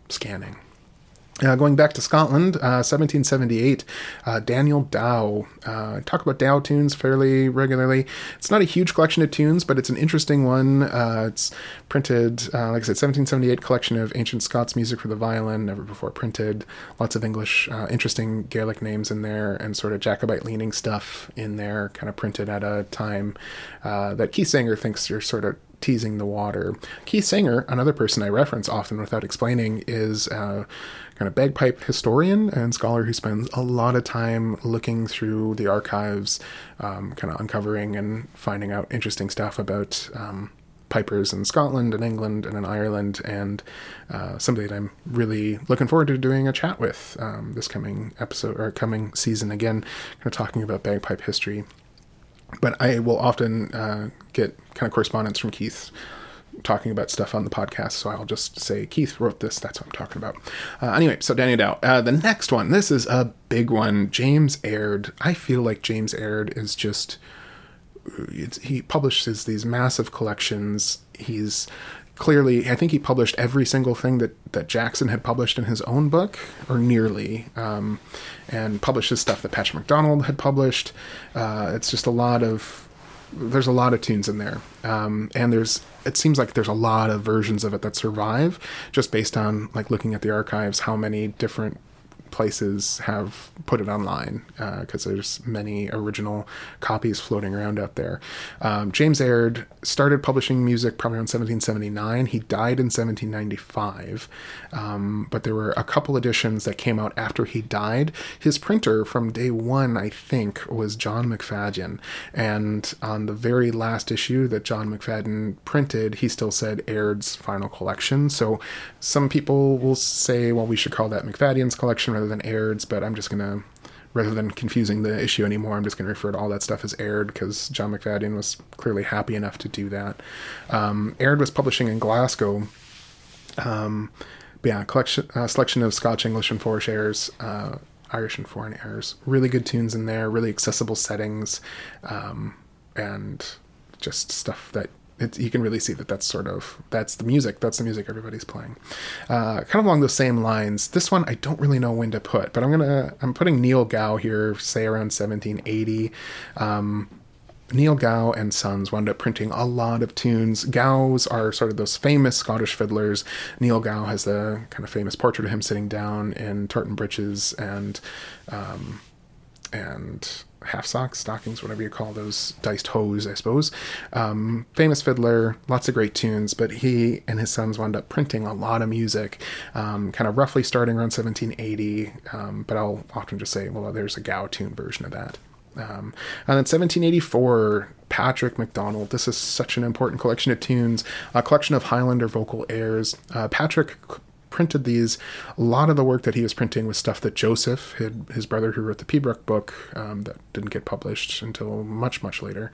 scanning. Going back to Scotland, 1778, Daniel Dow. Talk about Dow tunes fairly regularly. It's not a huge collection of tunes, but it's an interesting one. It's printed, like I said, 1778, collection of ancient Scots music for the violin, never before printed. Lots of English, interesting Gaelic names in there, and sort of Jacobite-leaning stuff in there, kind of printed at a time that Keysanger thinks you're sort of teasing the water. Keysanger, another person I reference often without explaining, is a kind of bagpipe historian and scholar who spends a lot of time looking through the archives, kind of uncovering and finding out interesting stuff about pipers in Scotland and England and in Ireland, and somebody that I'm really looking forward to doing a chat with this coming episode or coming season again, kind of talking about bagpipe history. But I will often get kind of correspondence from Keith talking about stuff on the podcast, so I'll just say, Keith wrote this, that's what I'm talking about. Anyway, so Daniel Dow. The next one, this is a big one, James Aird. I feel like James Aird is just... he publishes these massive collections. He's... clearly, I think he published every single thing that Jackson had published in his own book, or nearly, and publishes stuff that Patrick MacDonald had published. It's just there's a lot of tunes in there. And it seems like there's a lot of versions of it that survive, just based on like looking at the archives, how many different places have put it online, because there's many original copies floating around out there. James Aird started publishing music probably around 1779. He died in 1795, but there were a couple editions that came out after he died. His printer from day one, I think, was John MacFadyen, and on the very last issue that John MacFadyen printed, he still said Aird's final collection. So some people will say, well, we should call that MacFadyen's collection rather than Aird's, but I'm just going to, rather than confusing the issue anymore, I'm just going to refer to all that stuff as Aird, because John MacFadyen was clearly happy enough to do that. Aird was publishing in Glasgow, selection of Scotch, English, and Forish airs, Irish and foreign airs. Really good tunes in there, really accessible settings, and just stuff that you can really see that's the music. That's the music everybody's playing. Kind of along those same lines. This one I don't really know when to put, but I'm putting Neil Gow here, say around 1780. Neil Gow and Sons wound up printing a lot of tunes. Gows are sort of those famous Scottish fiddlers. Neil Gow has the kind of famous portrait of him sitting down in tartan breeches and half socks, stockings, whatever you call those, diced hose, I suppose. Famous fiddler, lots of great tunes, but he and his sons wound up printing a lot of music, kind of roughly starting around 1780, but I'll often just say, well, there's a Gow tune version of that. And then 1784, Patrick MacDonald. This is such an important collection of tunes, a collection of Highlander vocal airs. Patrick printed these. A lot of the work that he was printing was stuff that Joseph, his brother who wrote the Pibroch book, that didn't get published until much, much later.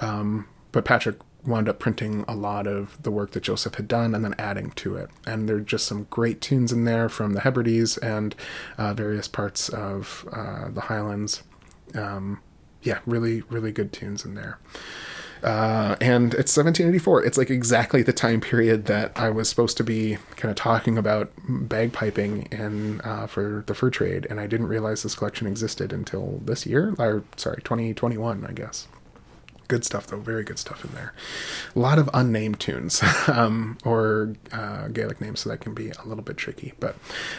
But Patrick wound up printing a lot of the work that Joseph had done and then adding to it. And there are just some great tunes in there from the Hebrides and various parts of the Highlands. Really, really good tunes in there. And it's 1784. It's like exactly the time period that I was supposed to be kind of talking about bagpiping in for the fur trade, and I didn't realize this collection existed until this year, or 2021, I guess. Good stuff, though. Very good stuff in there. A lot of unnamed tunes or Gaelic names, so that can be a little bit tricky. But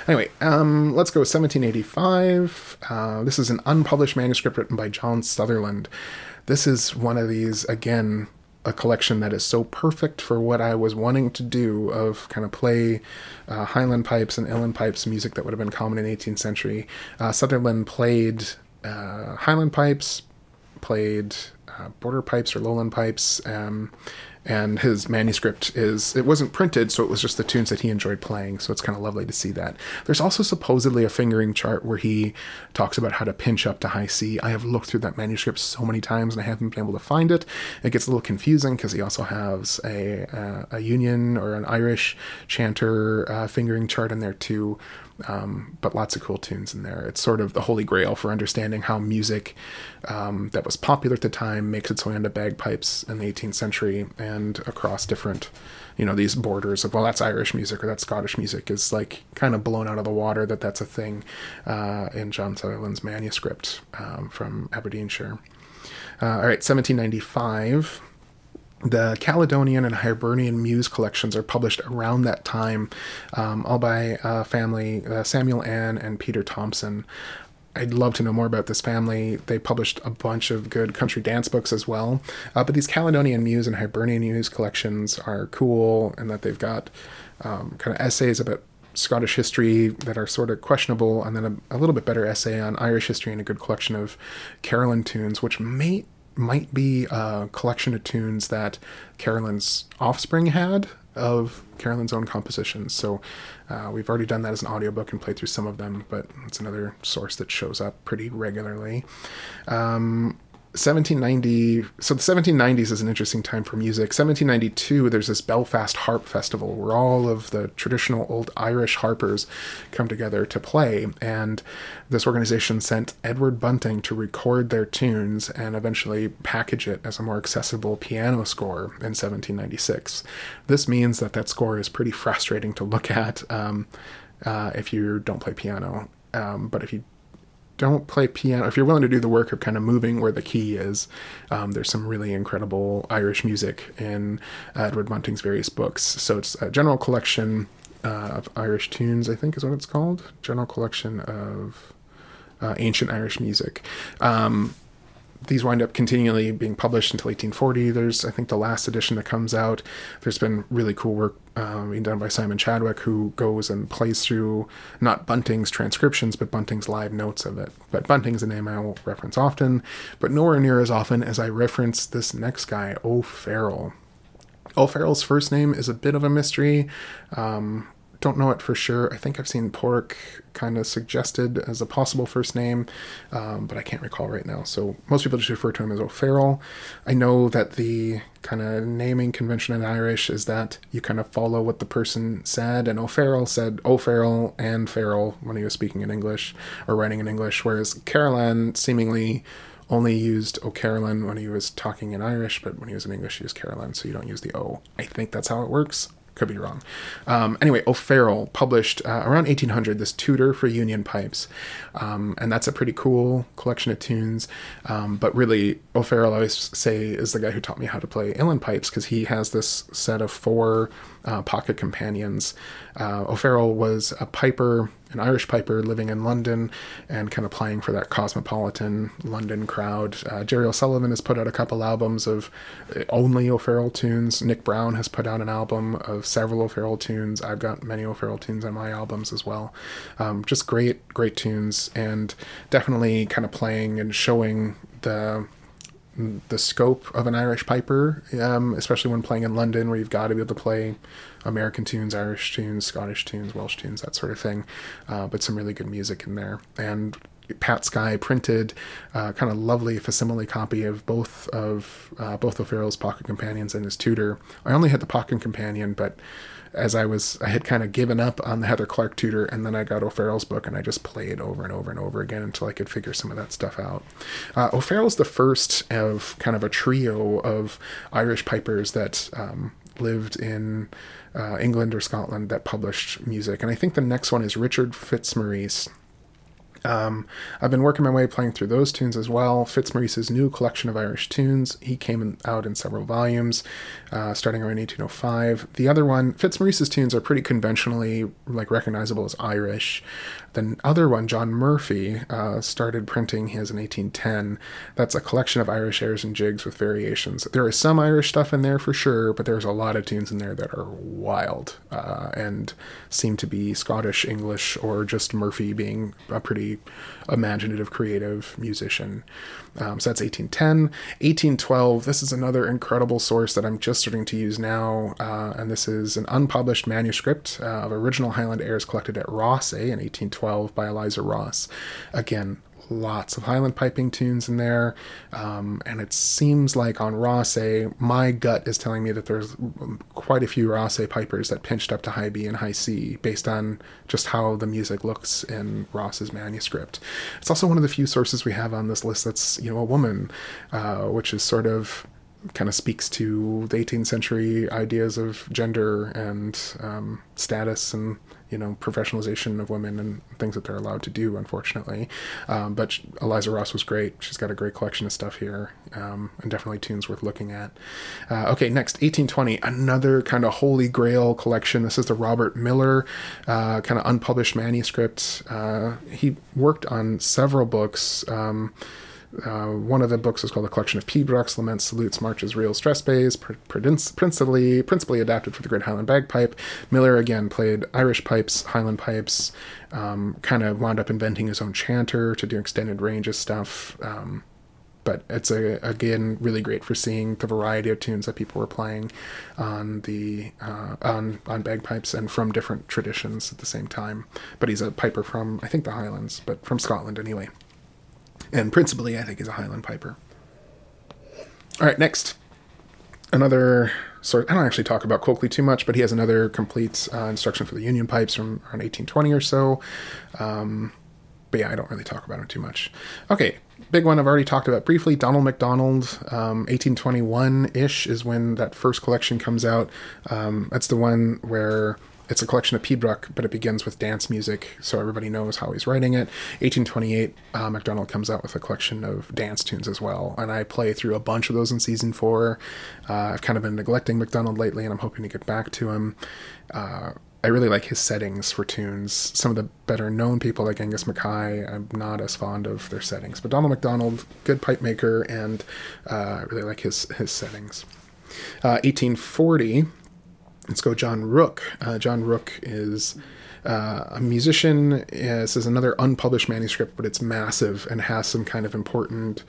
anyway, let's go 1785. This is an unpublished manuscript written by John Sutherland. This is one of these, again, a collection that is so perfect for what I was wanting to do of kind of play Highland pipes and Inland pipes music that would have been common in the 18th century. Sutherland played Highland pipes, played border pipes or lowland pipes, and his manuscript it wasn't printed, so it was just the tunes that he enjoyed playing, so it's kind of lovely to see that. There's also supposedly a fingering chart where he talks about how to pinch up to high C. I have looked through that manuscript so many times and I haven't been able to find it. It gets a little confusing because he also has a Union or an Irish chanter fingering chart in there too. But lots of cool tunes in there. It's sort of the holy grail for understanding how music that was popular at the time makes its way into bagpipes in the 18th century and across different, these borders of, well, that's Irish music or that's Scottish music, is like kind of blown out of the water that's a thing in John Sutherland's manuscript from Aberdeenshire. All right, 1795. The Caledonian and Hibernian Muse collections are published around that time, all by family, Samuel Ann and Peter Thompson. I'd love to know more about this family. They published a bunch of good country dance books as well. But these Caledonian Muse and Hibernian Muse collections are cool in that they've got kind of essays about Scottish history that are sort of questionable, and then a little bit better essay on Irish history and a good collection of Carolan tunes, which might be a collection of tunes that Carolan's offspring had of Carolan's own compositions. So we've already done that as an audiobook and played through some of them, but it's another source that shows up pretty regularly. 1790, so the 1790s is an interesting time for music. 1792, there's this Belfast Harp Festival where all of the traditional old Irish harpers come together to play, and this organization sent Edward Bunting to record their tunes and eventually package it as a more accessible piano score in 1796. This means that score is pretty frustrating to look at if you don't play piano, but if you don't play piano, if you're willing to do the work of kind of moving where the key is, there's some really incredible Irish music in Edward Bunting's various books. So it's a general collection of Irish tunes, I think is what it's called. General collection of ancient Irish music. These wind up continually being published until 1840. There's, I think, the last edition that comes out. There's been really cool work being done by Simon Chadwick, who goes and plays through not Bunting's transcriptions, but Bunting's live notes of it. But Bunting's a name I will reference often, but nowhere near as often as I reference this next guy, O'Farrell. O'Farrell's first name is a bit of a mystery. Don't know it for sure. I think I've seen Porrick kind of suggested as a possible first name, but I can't recall right now. So most people just refer to him as O'Farrell. I know that the kind of naming convention in Irish is that you kind of follow what the person said, and O'Farrell said O'Farrell and Farrell when he was speaking in English or writing in English, whereas Carolan seemingly only used O'Carolan when he was talking in Irish, but when he was in English, he used Carolan, so you don't use the O. I think that's how it works. Could be wrong. Anyway, O'Farrell published around 1800 this Tutor for Union Pipes, and that's a pretty cool collection of tunes, but really O'Farrell, I always say, is the guy who taught me how to play Inland Pipes, because he has this set of four pocket companions. O'Farrell was a piper, an Irish piper living in London and kind of playing for that cosmopolitan London crowd. Jerry O'Sullivan has put out a couple albums of only O'Farrell tunes. Nick Brown has put out an album of several O'Farrell tunes. I've got many O'Farrell tunes on my albums as well. Just great, great tunes, and definitely kind of playing and showing the scope of an Irish piper, especially when playing in London, where you've got to be able to play American tunes, Irish tunes, Scottish tunes, Welsh tunes, that sort of thing, but some really good music in there. And Pat Skye printed kind of lovely facsimile copy of both O'Farrell's Pocket Companions and his Tutor. I only had the Pocket Companion, but as I had kind of given up on the Heather Clark Tutor, and then I got O'Farrell's book, and I just played over and over and over again until I could figure some of that stuff out. O'Farrell's the first of kind of a trio of Irish pipers that lived in England or Scotland that published music, and I think the next one is Richard Fitzmaurice. I've been working my way playing through those tunes as well. Fitzmaurice's new collection of Irish tunes. He came out in several volumes, starting around 1805. The other one, Fitzmaurice's tunes are pretty conventionally like recognizable as Irish. The other one, John Murphy, started printing his in 1810. That's a collection of Irish airs and jigs with variations. There is some Irish stuff in there for sure, but there's a lot of tunes in there that are wild and seem to be Scottish, English, or just Murphy being a pretty imaginative, creative musician. So that's 1810. 1812, this is another incredible source that I'm just starting to use now, and this is an unpublished manuscript of original Highland airs collected at Ross, in 1812 by Eliza Ross. Again, lots of Highland piping tunes in there, and it seems like on Rossay, my gut is telling me that there's quite a few Rossay pipers that pinched up to high B and high C based on just how the music looks in Ross's manuscript. It's also one of the few sources we have on this list that's, you know, a woman, which is sort of kind of speaks to the 18th century ideas of gender and status and, you know, professionalization of women and things that they're allowed to do, unfortunately. But Eliza Ross was great. She's got a great collection of stuff here, and definitely tunes worth looking at. Okay, next, 1820, another kind of holy grail collection. This is the Robert Miller kind of unpublished manuscript. He worked on several books. One of the books is called A Collection of Pibrochs, Laments, Salutes, Marches, Reels, Trespays, principally adapted for the Great Highland Bagpipe. Miller, again, played Irish pipes, Highland pipes, kind of wound up inventing his own chanter to do extended ranges stuff. But it's, again, really great for seeing the variety of tunes that people were playing on the on bagpipes and from different traditions at the same time. But he's a piper from, I think, the Highlands, but from Scotland anyway. And principally, I think, is a Highland piper. All right, next. Another source. I don't actually talk about Coakley too much, but he has another complete instruction for the Union pipes from around 1820 or so. But yeah, I don't really talk about him too much. Okay, big one I've already talked about briefly. Donald MacDonald, 1821-ish is when that first collection comes out. That's the one where it's a collection of pibroch, but it begins with dance music, so everybody knows how he's writing it. 1828, MacDonald comes out with a collection of dance tunes as well, and I play through a bunch of those in Season 4. I've kind of been neglecting MacDonald lately, and I'm hoping to get back to him. I really like his settings for tunes. Some of the better-known people, like Angus Mackay, I'm not as fond of their settings. But Donald MacDonald, good pipe maker, and I really like his settings. 1840... Let's go John Rook. John Rook is a musician. This is another unpublished manuscript, but it's massive and has some kind of important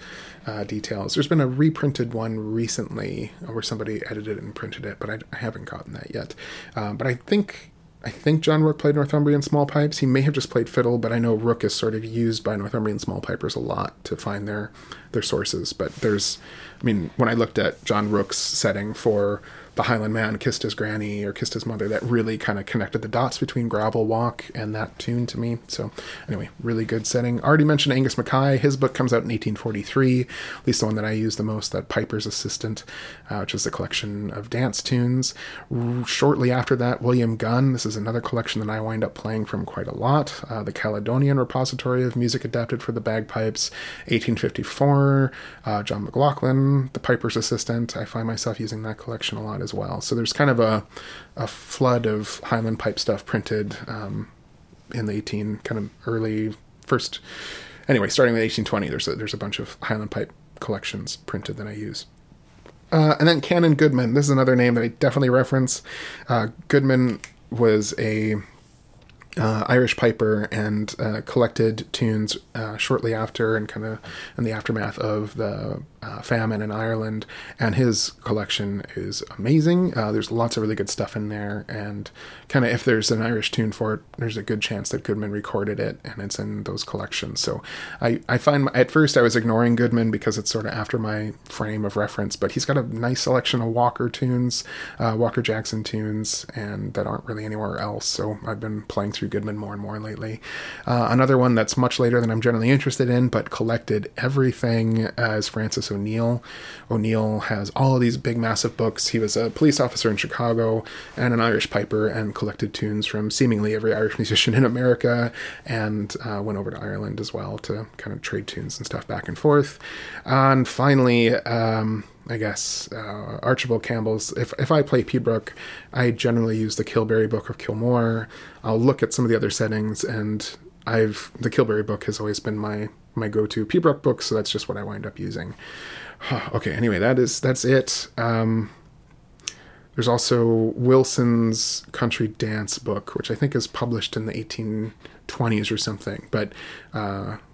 details. There's been a reprinted one recently where somebody edited it and printed it, but I haven't gotten that yet. But I think John Rook played Northumbrian small pipes. He may have just played fiddle, but I know Rook is sort of used by Northumbrian small pipers a lot to find their sources. But there's, I mean, when I looked at John Rook's setting for The Highland Man Kissed His Granny or Kissed His Mother, that really kind of connected the dots between Gravel Walk and that tune to me. So anyway, really good setting. Already mentioned Angus Mackay. His book comes out in 1843, at least the one that I use the most, that Piper's Assistant, which is a collection of dance tunes. Shortly after that, William Gunn. This is another collection that I wind up playing from quite a lot. The Caledonian Repository of Music Adapted for the Bagpipes, 1854. John McLaughlin, The Piper's Assistant. I find myself using that collection a lot as well. So there's kind of a flood of Highland pipe stuff printed in the starting with 1820, there's a bunch of Highland pipe collections printed that I use. And then Canon Goodman. This is another name that I definitely reference. Goodman was a Irish piper and collected tunes shortly after and kind of in the aftermath of the famine in Ireland, and his collection is amazing. There's lots of really good stuff in there, and kind of if there's an Irish tune for it, there's a good chance that Goodman recorded it and it's in those collections. So I find at first I was ignoring Goodman because it's sort of after my frame of reference, but he's got a nice selection of Walker tunes, Walker Jackson tunes, and that aren't really anywhere else. So I've been playing through through Goodman more and more lately. Another one that's much later than I'm generally interested in, but collected everything, as Francis O'Neill. O'Neill has all of these big, massive books. He was a police officer in Chicago and an Irish piper, and collected tunes from seemingly every Irish musician in America, and went over to Ireland as well to kind of trade tunes and stuff back and forth. And finally, Archibald Campbell's, if I play Pibroch, I generally use the Kilberry Book of Kilmore. I'll look at some of the other settings, and the Kilberry Book has always been my go-to Pibroch book, so that's just what I wind up using. Okay, anyway, that's it. There's also Wilson's Country Dance Book, which I think is published in the 1820s or something, but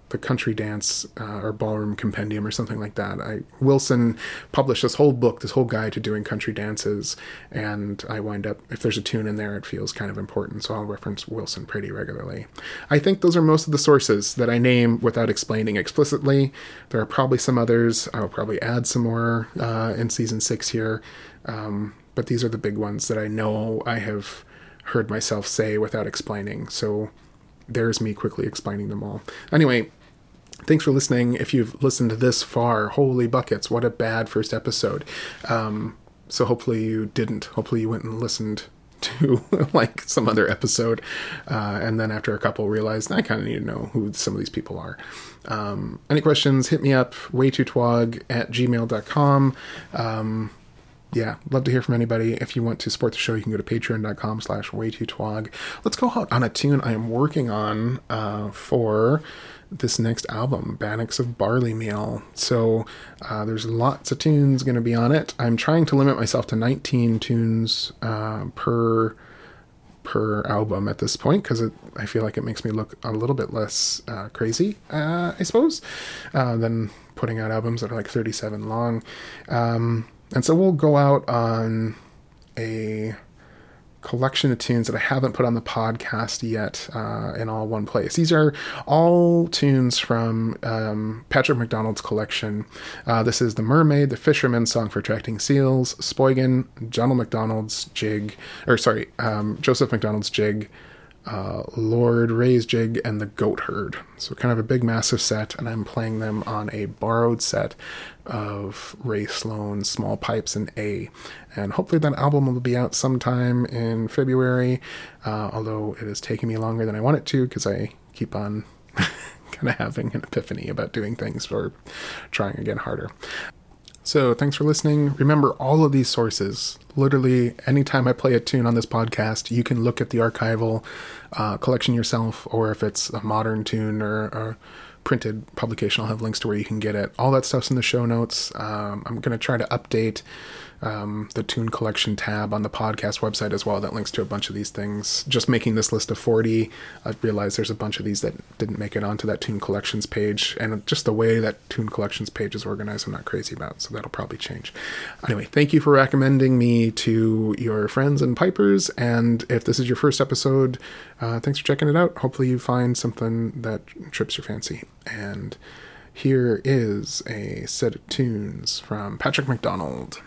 the Country Dance or Ballroom Compendium or something like that. Wilson published this whole book, this whole guide to doing country dances, and I wind up, if there's a tune in there, it feels kind of important, so I'll reference Wilson pretty regularly. I think those are most of the sources that I name without explaining explicitly. There are probably some others. I'll probably add some more in Season 6 here, but these are the big ones that I know I have heard myself say without explaining, so there's me quickly explaining them all. Anyway, thanks for listening. If you've listened this far, holy buckets, what a bad first episode. So hopefully you didn't. Hopefully you went and listened to like some other episode, and then after a couple realized I kind of need to know who some of these people are. Any questions, hit me up, waytootwag@gmail.com. Yeah, love to hear from anybody. If you want to support the show, you can go to patreon.com/waytootwag. Let's go out on a tune I am working on for this next album, Bannocks of Barley Meal. So there's lots of tunes going to be on it. I'm trying to limit myself to 19 tunes per album at this point, because I feel like it makes me look a little bit less crazy, I suppose, than putting out albums that are like 37 long. And so we'll go out on a collection of tunes that I haven't put on the podcast yet in all one place. These are all tunes from Patrick MacDonald's collection. This is The Mermaid, The Fisherman's Song for Attracting Seals, Spoygan, Joseph MacDonald's Jig, Lord Ray's Jig, and The Goat Herd. So kind of a big massive set, and I'm playing them on a borrowed set of Ray Sloan's Small Pipes in A, and hopefully that album will be out sometime in February, although it is taking me longer than I want it to, because I keep on kind of having an epiphany about doing things or trying again harder. So thanks for listening. Remember all of these sources. Literally, anytime I play a tune on this podcast, you can look at the archival collection yourself, or if it's a modern tune or printed publication, I'll have links to where you can get it. All that stuff's in the show notes. I'm going to try to update the tune collection tab on the podcast website as well. That links to a bunch of these things. Just making this list of 40, I've realized there's a bunch of these that didn't make it onto that tune collections page, and just the way that tune collections page is organized, I'm not crazy about, so that'll probably change. Anyway, thank you for recommending me to your friends and pipers, and if this is your first episode, thanks for checking it out. Hopefully you find something that trips your fancy. And here is a set of tunes from Patrick MacDonald.